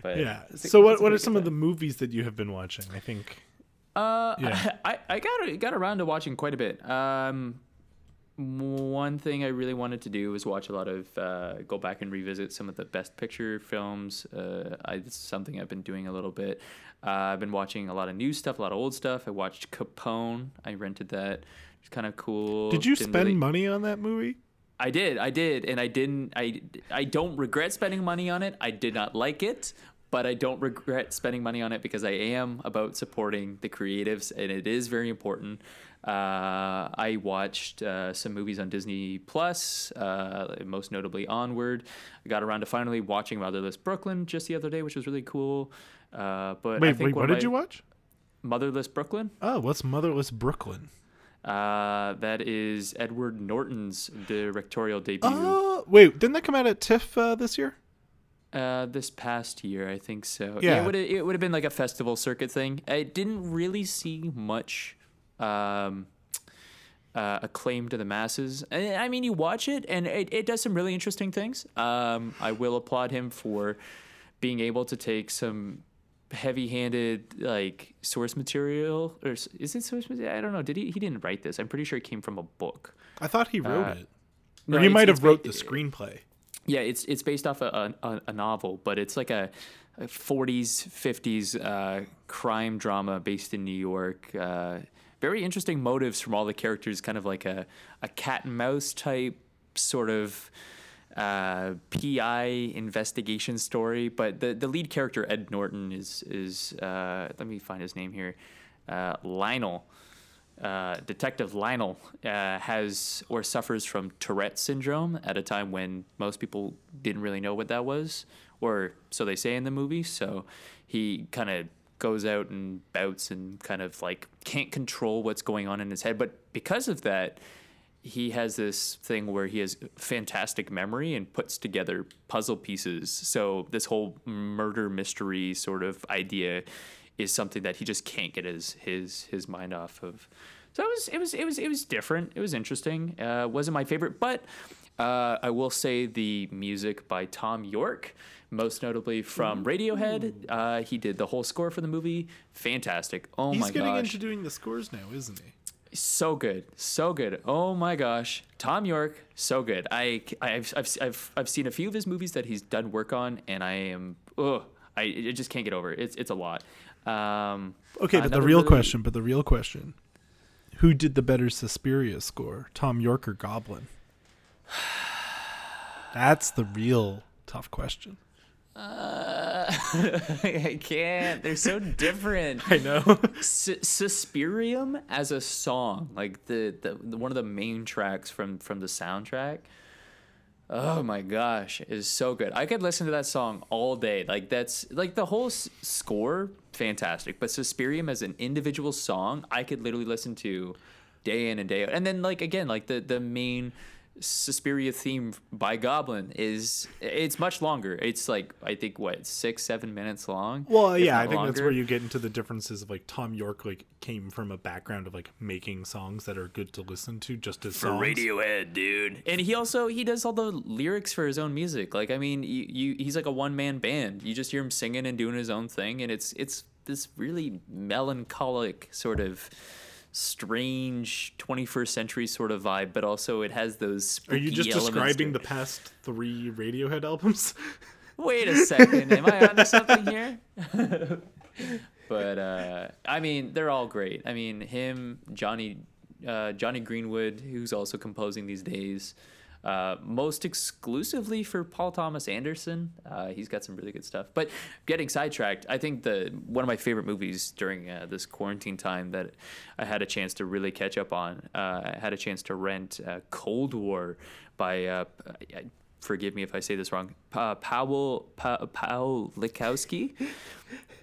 But yeah. So what what are some of the movies that you have been watching? I think. Uh, yeah. I, I got, got around to watching quite a bit. Um, One thing I really wanted to do was watch a lot of, uh, go back and revisit some of the Best Picture films. Uh, I, it's something I've been doing a little bit. Uh, I've been watching a lot of new stuff, a lot of old stuff. I watched Capone. I rented that. It's kind of cool. Did you didn't spend really... money on that movie? I did. I did. And I didn't, I, I don't regret spending money on it. I did not like it, but I don't regret spending money on it because I am about supporting the creatives, and it is very important. Uh, I watched uh, some movies on Disney Plus, uh, most notably Onward. I got around to finally watching Motherless Brooklyn just the other day, which was really cool. Uh, but wait, I think wait, what did I, you watch? Motherless Brooklyn. Oh, what's Motherless Brooklyn? Uh, that is Edward Norton's directorial debut. Oh, uh, wait, didn't that come out at TIFF uh, this year? Uh, this past year, I think so. Yeah, yeah it would have been like a festival circuit thing. I didn't really see much. Um, uh, acclaim to the masses. And, I mean, you watch it, and it, it does some really interesting things. Um, I will applaud him for being able to take some heavy-handed, like, source material, or is it source material? I don't know. Did he? He didn't write this. I'm pretty sure it came from a book. I thought he wrote uh, it. No, or he might have wrote ba- the screenplay. Yeah, it's it's based off a a, a novel, but it's like a. a forties, fifties uh, crime drama based in New York. Uh, very interesting motives from all the characters, kind of like a, a cat and mouse type sort of uh, P I investigation story. But the, the lead character, Ed Norton, is, is uh, let me find his name here, uh, Lionel. Uh, Detective Lionel uh, has or suffers from Tourette syndrome at a time when most people didn't really know what that was, or so they say in the movie. So he kind of goes out and bouts and kind of like can't control what's going on in his head. But because of that, he has this thing where he has fantastic memory and puts together puzzle pieces. So this whole murder mystery sort of idea is something that he just can't get his his his mind off of. So it was it was it was it was different. It was interesting. Uh, wasn't my favorite, but uh, I will say the music by Tom York, most notably from Radiohead. Uh, he did the whole score for the movie. Fantastic! Oh my gosh, he's getting into doing the scores now, isn't he? So good, so good. Oh my gosh, Tom York, so good. I I've I've I've I've seen a few of his movies that he's done work on, and I am ugh. I, I just can't get over it. It's it's a lot. Um, okay, but the real really... question. But the real question: who did the better Suspiria score, Tom York or Goblin? That's the real tough question. Uh, I can't. They're so different. I know. S- Suspirium as a song, like the, the, the one of the main tracks from from the soundtrack. Oh my gosh, it is so good. I could listen to that song all day. Like that's like the whole s- score, fantastic. But Suspirium as an individual song, I could literally listen to day in and day out. And then like again, like the the main Suspiria theme by Goblin is it's much longer. It's like I think what six, seven minutes long. Well, yeah, I think longer. That's where you get into the differences of like Tom York like came from a background of like making songs that are good to listen to just as for songs. Radiohead, dude. And he also he does all the lyrics for his own music. Like I mean, you, you he's like a one man band. You just hear him singing and doing his own thing, and it's it's this really melancholic sort of strange twenty-first century sort of vibe, but also it has those spooky elements. Are you just describing the past three Radiohead albums? Wait a second, am I onto something here? But uh, I mean, they're all great. I mean, him, Johnny, uh, Johnny Greenwood, who's also composing these days, uh, most exclusively for Paul Thomas Anderson. Uh, he's got some really good stuff. But getting sidetracked, I think the one of my favorite movies during uh, this quarantine time that I had a chance to really catch up on, uh, I had a chance to rent uh, Cold War by, uh, forgive me if I say this wrong, uh, Paweł pa- Pawlikowski.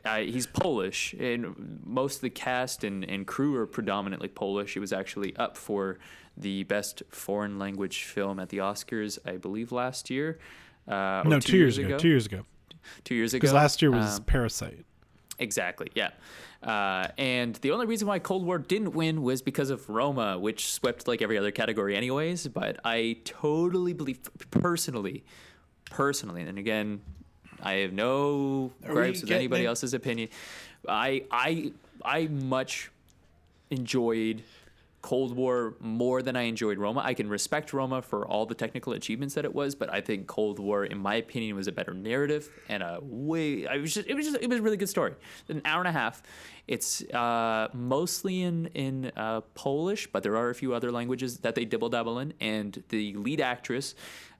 Uh, he's Polish, and most of the cast and, and crew are predominantly Polish. It was actually up for the best foreign language film at the Oscars, I believe, last year. Uh, no, two, two years, years ago. Two years ago. Two years ago. Because last year was um, Parasite. Exactly, yeah. Uh, and the only reason why Cold War didn't win was because of Roma, which swept like every other category anyways. But I totally believe, personally, personally, and again, I have no gripes with anybody it? else's opinion. I I I much enjoyed Cold War more than I enjoyed Roma. I can respect Roma for all the technical achievements that it was, but I think Cold War, in my opinion, was a better narrative and a way. I was just it was just it was a really good story. An hour and a half. It's uh, mostly in in uh, Polish, but there are a few other languages that they dibble dabble in. And the lead actress,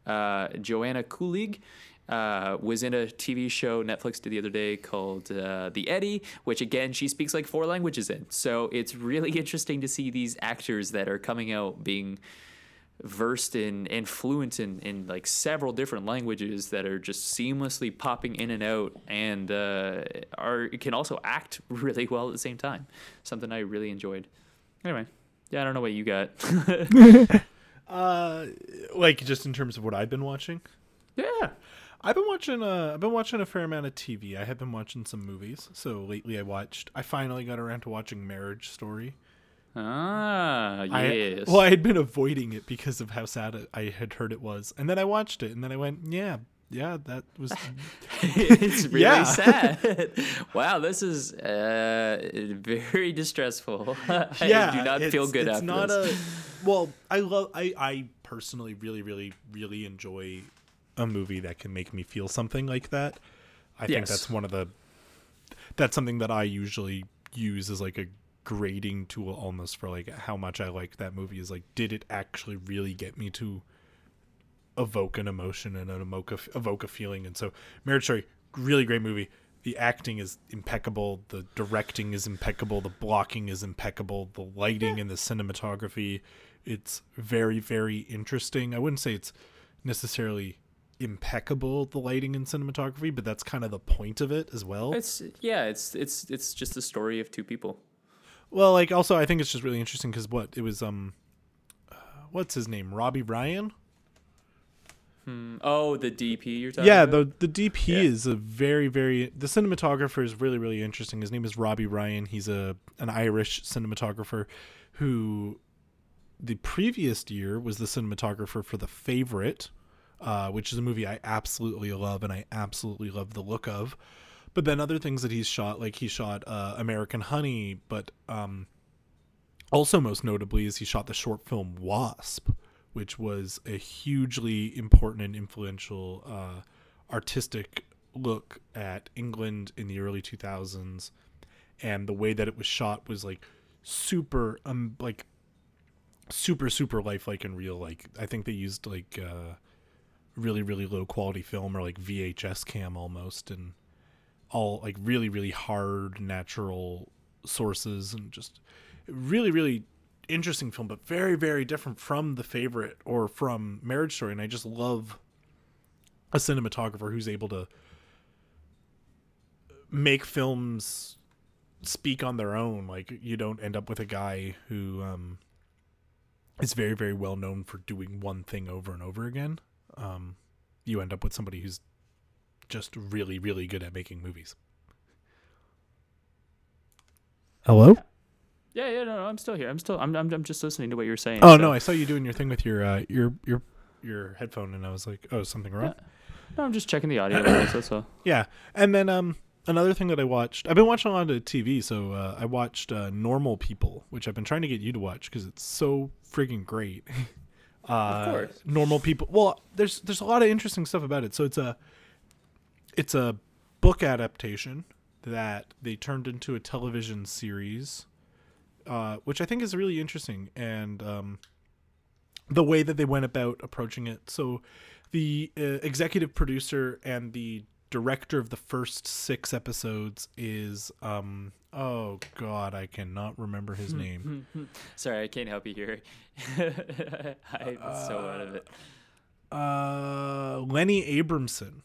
uh, Joanna Kulig, Uh, was in a T V show Netflix did the other day called uh, The Eddie, which again she speaks like four languages in. So it's really interesting to see these actors that are coming out being versed in and fluent in, in like several different languages that are just seamlessly popping in and out, and uh, are can also act really well at the same time. Something I really enjoyed. Anyway, yeah, I don't know what you got. uh, like just in terms of what I've been watching. Yeah. I've been watching a, I've been watching a fair amount of T V. I have been watching some movies. So lately I watched, I finally got around to watching Marriage Story. Ah, yes. I, well, I had been avoiding it because of how sad I had heard it was. And then I watched it and then I went, yeah, yeah, that was. It's really yeah. sad. Wow, this is uh, very distressful. I yeah, do not feel good it's after not this. A, well, I, love, I, I personally really, really, really enjoy a movie that can make me feel something like that. I yes. think that's one of the that's something that I usually use as like a grading tool almost for like how much I like that movie is like, did it actually really get me to evoke an emotion and an evoke a, evoke a feeling? And so Marriage Story, really great movie. The acting is impeccable. The directing is impeccable. The blocking is impeccable. The lighting yeah. and the cinematography, it's very, very interesting. I wouldn't say it's necessarily impeccable, the lighting and cinematography, but that's kind of the point of it as well. It's yeah it's it's it's just the story of two people. Well, like also I think it's just really interesting because what it was um uh, what's his name? Robbie Ryan? Hmm. Oh, the D P you're talking yeah, about? Yeah, the the D P yeah. is a very, very... The cinematographer is really, really interesting. His name is Robbie Ryan. He's a an Irish cinematographer who... The previous year was the cinematographer for The Favorite, uh, which is a movie I absolutely love and I absolutely love the look of. But then other things that he's shot, like he shot uh, American Honey, but um, also most notably is he shot the short film Wasp, which was a hugely important and influential uh, artistic look at England in the early two thousands. And the way that it was shot was like super, um, like, super super lifelike and real. Like I think they used like uh really really low quality film or like V H S cam almost, and all like really really hard natural sources, and just really really interesting film, but very very different from The Favorite or from Marriage Story. And I just love a cinematographer who's able to make films speak on their own. Like you don't end up with a guy who um is very, very well known for doing one thing over and over again. Um, you end up with somebody who's just really, really good at making movies. Hello? Yeah, yeah, no, no, I'm still here. I'm still, I'm, I'm, I'm just listening to what you're saying. Oh so. No, I saw you doing your thing with your, uh, your, your, your headphone, and I was like, oh, is something wrong? Yeah. No, I'm just checking the audio. That's all. So. Yeah, and then um, another thing that I watched, I've been watching a lot of T V, so uh, I watched uh, Normal People, which I've been trying to get you to watch because it's so freaking great. uh, of course. Normal People. Well, there's there's a lot of interesting stuff about it. So it's a it's a book adaptation that they turned into a television series, uh, which I think is really interesting, and um, the way that they went about approaching it. So the uh, executive producer and the director of the first six episodes is um oh god I cannot remember his name. Sorry, I can't help you here. I'm uh, so out of it. Uh lenny Abramson.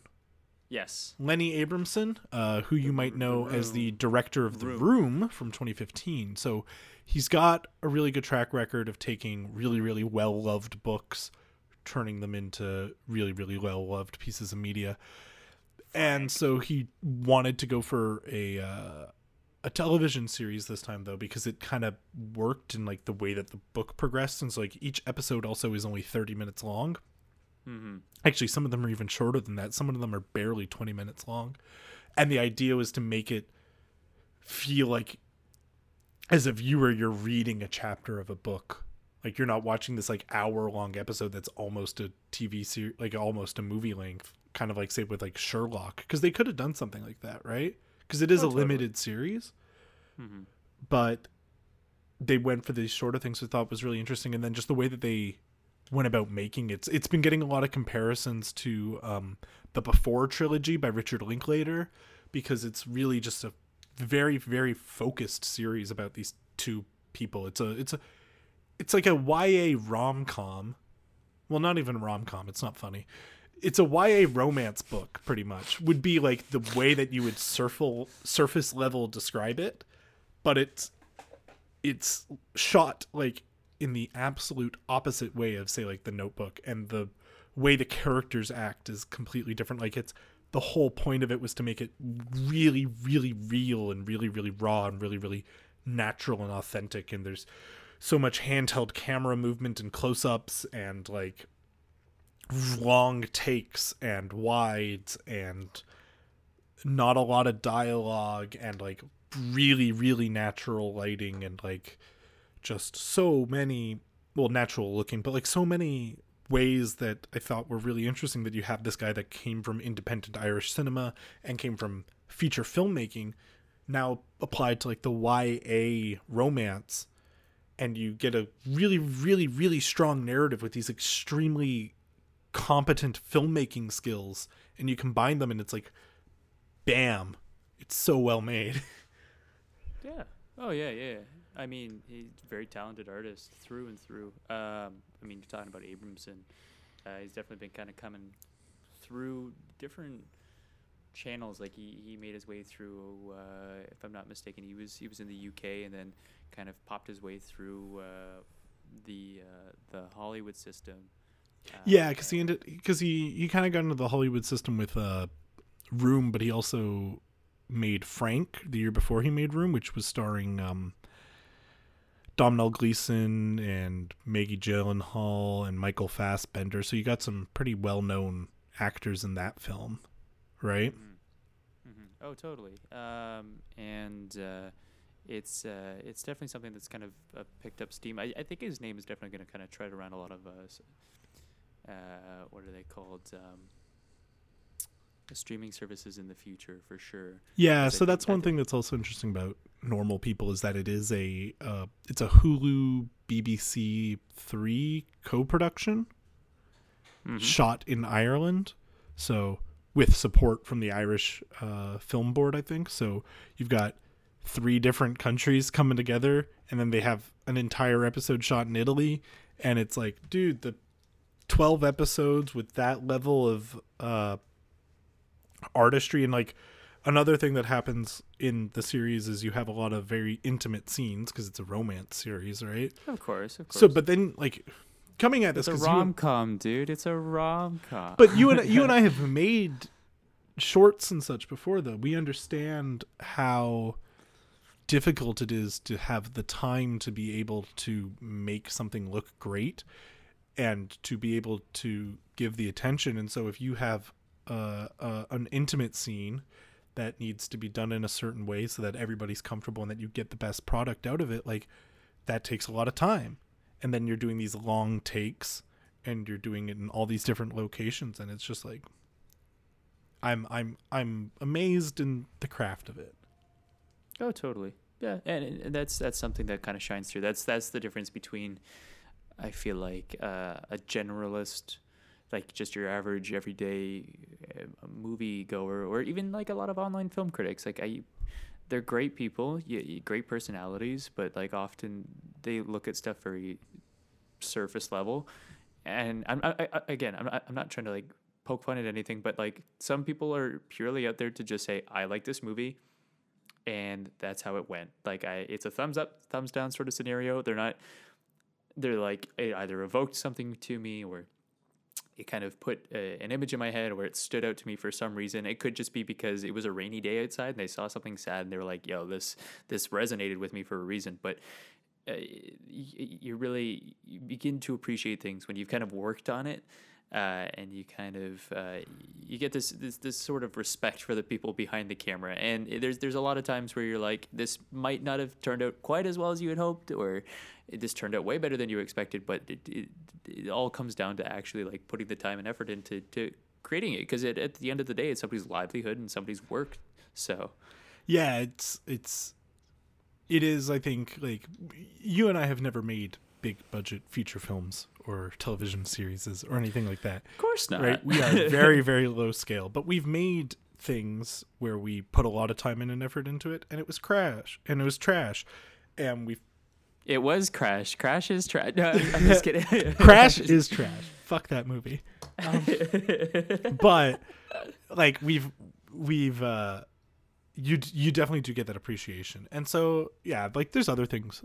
Yes, Lenny Abramson, uh who you might know the as the director of The Room. Room from twenty fifteen. So he's got a really good track record of taking really really well loved books, turning them into really really well loved pieces of media. And so he wanted to go for a uh, a television series this time, though, because it kind of worked in like the way that the book progressed. And so like each episode also is only thirty minutes long. Mm-hmm. Actually, some of them are even shorter than that. Some of them are barely twenty minutes long. And the idea was to make it feel like as a viewer, you're reading a chapter of a book. Like you're not watching this like hour long episode that's almost a T V series, like almost a movie length. Kind of like say with like Sherlock, because they could have done something like that, right? Because it is oh, a totally. limited series. Mm-hmm. But they went for these shorter things, I thought was really interesting. And then just the way that they went about making it, it's been getting a lot of comparisons to um the Before trilogy by Richard Linklater, because it's really just a very very focused series about these two people. It's a it's a it's like a Y A rom-com. Well, not even rom-com, it's not funny. It's a Y A romance book, pretty much, would be like the way that you would surfle, surface level describe it. But it's it's shot like in the absolute opposite way of, say, like The Notebook. And the way the characters act is completely different. Like it's the whole point of it was to make it really, really real and really, really raw and really, really natural and authentic. And there's so much handheld camera movement and close-ups and like long takes and wides and not a lot of dialogue and like really really natural lighting and like just so many well natural looking but like so many ways that I thought were really interesting. That you have this guy that came from independent Irish cinema and came from feature filmmaking now applied to like the Y A romance, and you get a really really really strong narrative with these extremely competent filmmaking skills, and you combine them and it's like bam, it's so well made. Yeah. Oh yeah, yeah. I mean, he's a very talented artist through and through. um I mean, you're talking about Abramson, uh, he's definitely been kind of coming through different channels. Like he, he made his way through uh if I'm not mistaken, he was he was in the U K and then kind of popped his way through uh the uh, the Hollywood system. Uh, yeah, because he ended because he, he kind of got into the Hollywood system with uh, Room, but he also made Frank the year before he made Room, which was starring um, Domhnall Gleeson and Maggie Gyllenhaal and Michael Fassbender. So you got some pretty well-known actors in that film, right? Mm-hmm. Mm-hmm. Oh, totally. Um, and uh, it's uh, it's definitely something that's kind of uh, picked up steam. I, I think his name is definitely going to kind of tread around a lot of... Uh, Uh, what are they called? Um, the streaming services in the future, for sure. Yeah, so that's one thing that's also interesting about Normal People is that it is a uh, it's a Hulu B B C Three co-production, mm-hmm. shot in Ireland, so with support from the Irish uh, Film Board, I think. So you've got three different countries coming together, and then they have an entire episode shot in Italy, and it's like, dude, the twelve episodes with that level of uh artistry. And like, another thing that happens in the series is you have a lot of very intimate scenes because it's a romance series, right? Of course, of course. So, but then like coming at this, it's a rom-com, and, dude, it's a rom-com. But you and you and I have made shorts and such before, though. We understand how difficult it is to have the time to be able to make something look great and to be able to give the attention. And so if you have uh, uh, an intimate scene that needs to be done in a certain way so that everybody's comfortable and that you get the best product out of it, like, that takes a lot of time. And then you're doing these long takes and you're doing it in all these different locations. And it's just like, I'm, I'm, I'm amazed in the craft of it. Oh, totally. Yeah. And, and that's, that's something that kind of shines through. That's, that's the difference between, I feel like, uh, a generalist, like just your average everyday movie goer, or even like a lot of online film critics. Like, I, they're great people, great personalities, but like often they look at stuff very surface level. And I'm, I, I, again, I'm not, I'm not trying to like poke fun at anything, but like some people are purely out there to just say, I like this movie, and that's how it went. Like, I, it's a thumbs up, thumbs down sort of scenario. They're not. They're like, it either evoked something to me, or it kind of put a, an image in my head, or it stood out to me for some reason. It could just be because it was a rainy day outside and they saw something sad and they were like, yo, this this resonated with me for a reason. But uh, you, you really you begin to appreciate things when you've kind of worked on it, uh, and you kind of uh, you get this, this this sort of respect for the people behind the camera. And there's there's a lot of times where you're like, this might not have turned out quite as well as you had hoped, or this turned out way better than you expected, but it, it, it all comes down to actually like putting the time and effort into to creating it, because at the end of the day, it's somebody's livelihood and somebody's work. So yeah, it's it's it is, I think, like, you and I have never made big budget feature films or television series or anything like that. Of course not. Right? We are very, very low scale, but we've made things where we put a lot of time and effort into it, and it was crash and it was trash. And we've It was Crash. Crash is trash. No, I'm, I'm just kidding. Crash is trash. Fuck that movie. Um, but like we've we've uh, you you definitely do get that appreciation. And so yeah, like there's other things.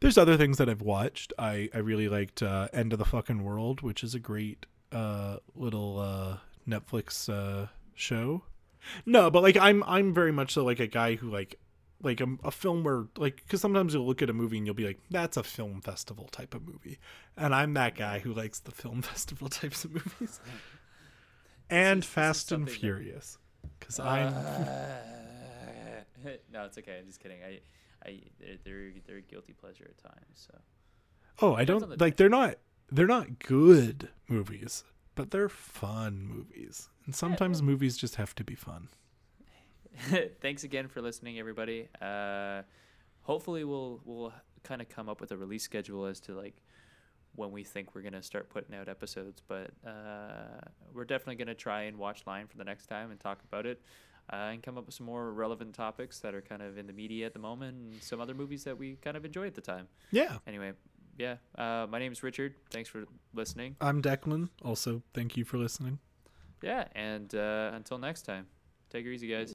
There's other things that I've watched. I I really liked uh, End of the Fucking World, which is a great uh, little uh, Netflix uh, show. No, but like I'm I'm very much so like a guy who like. Like a, a film where, like, because sometimes you'll look at a movie and you'll be like, that's a film festival type of movie. And I'm that guy who likes the film festival types of movies. And Fast and Furious. Because uh, I'm... no, it's okay. I'm just kidding. I, I, they're, they're guilty pleasure at times. So. Oh, I don't... Like, they're not, they're not good movies, but they're fun movies. And sometimes yeah, movies just have to be fun. Thanks again for listening, everybody. Uh, hopefully we'll we'll kind of come up with a release schedule as to like when we think we're going to start putting out episodes. But uh, we're definitely going to try and watch Lion for the next time and talk about it, uh, and come up with some more relevant topics that are kind of in the media at the moment, and some other movies that we kind of enjoy at the time. Yeah. Anyway, yeah. Uh, my name is Richard. Thanks for listening. I'm Declan. Also, thank you for listening. Yeah, and uh, until next time, take it easy, guys.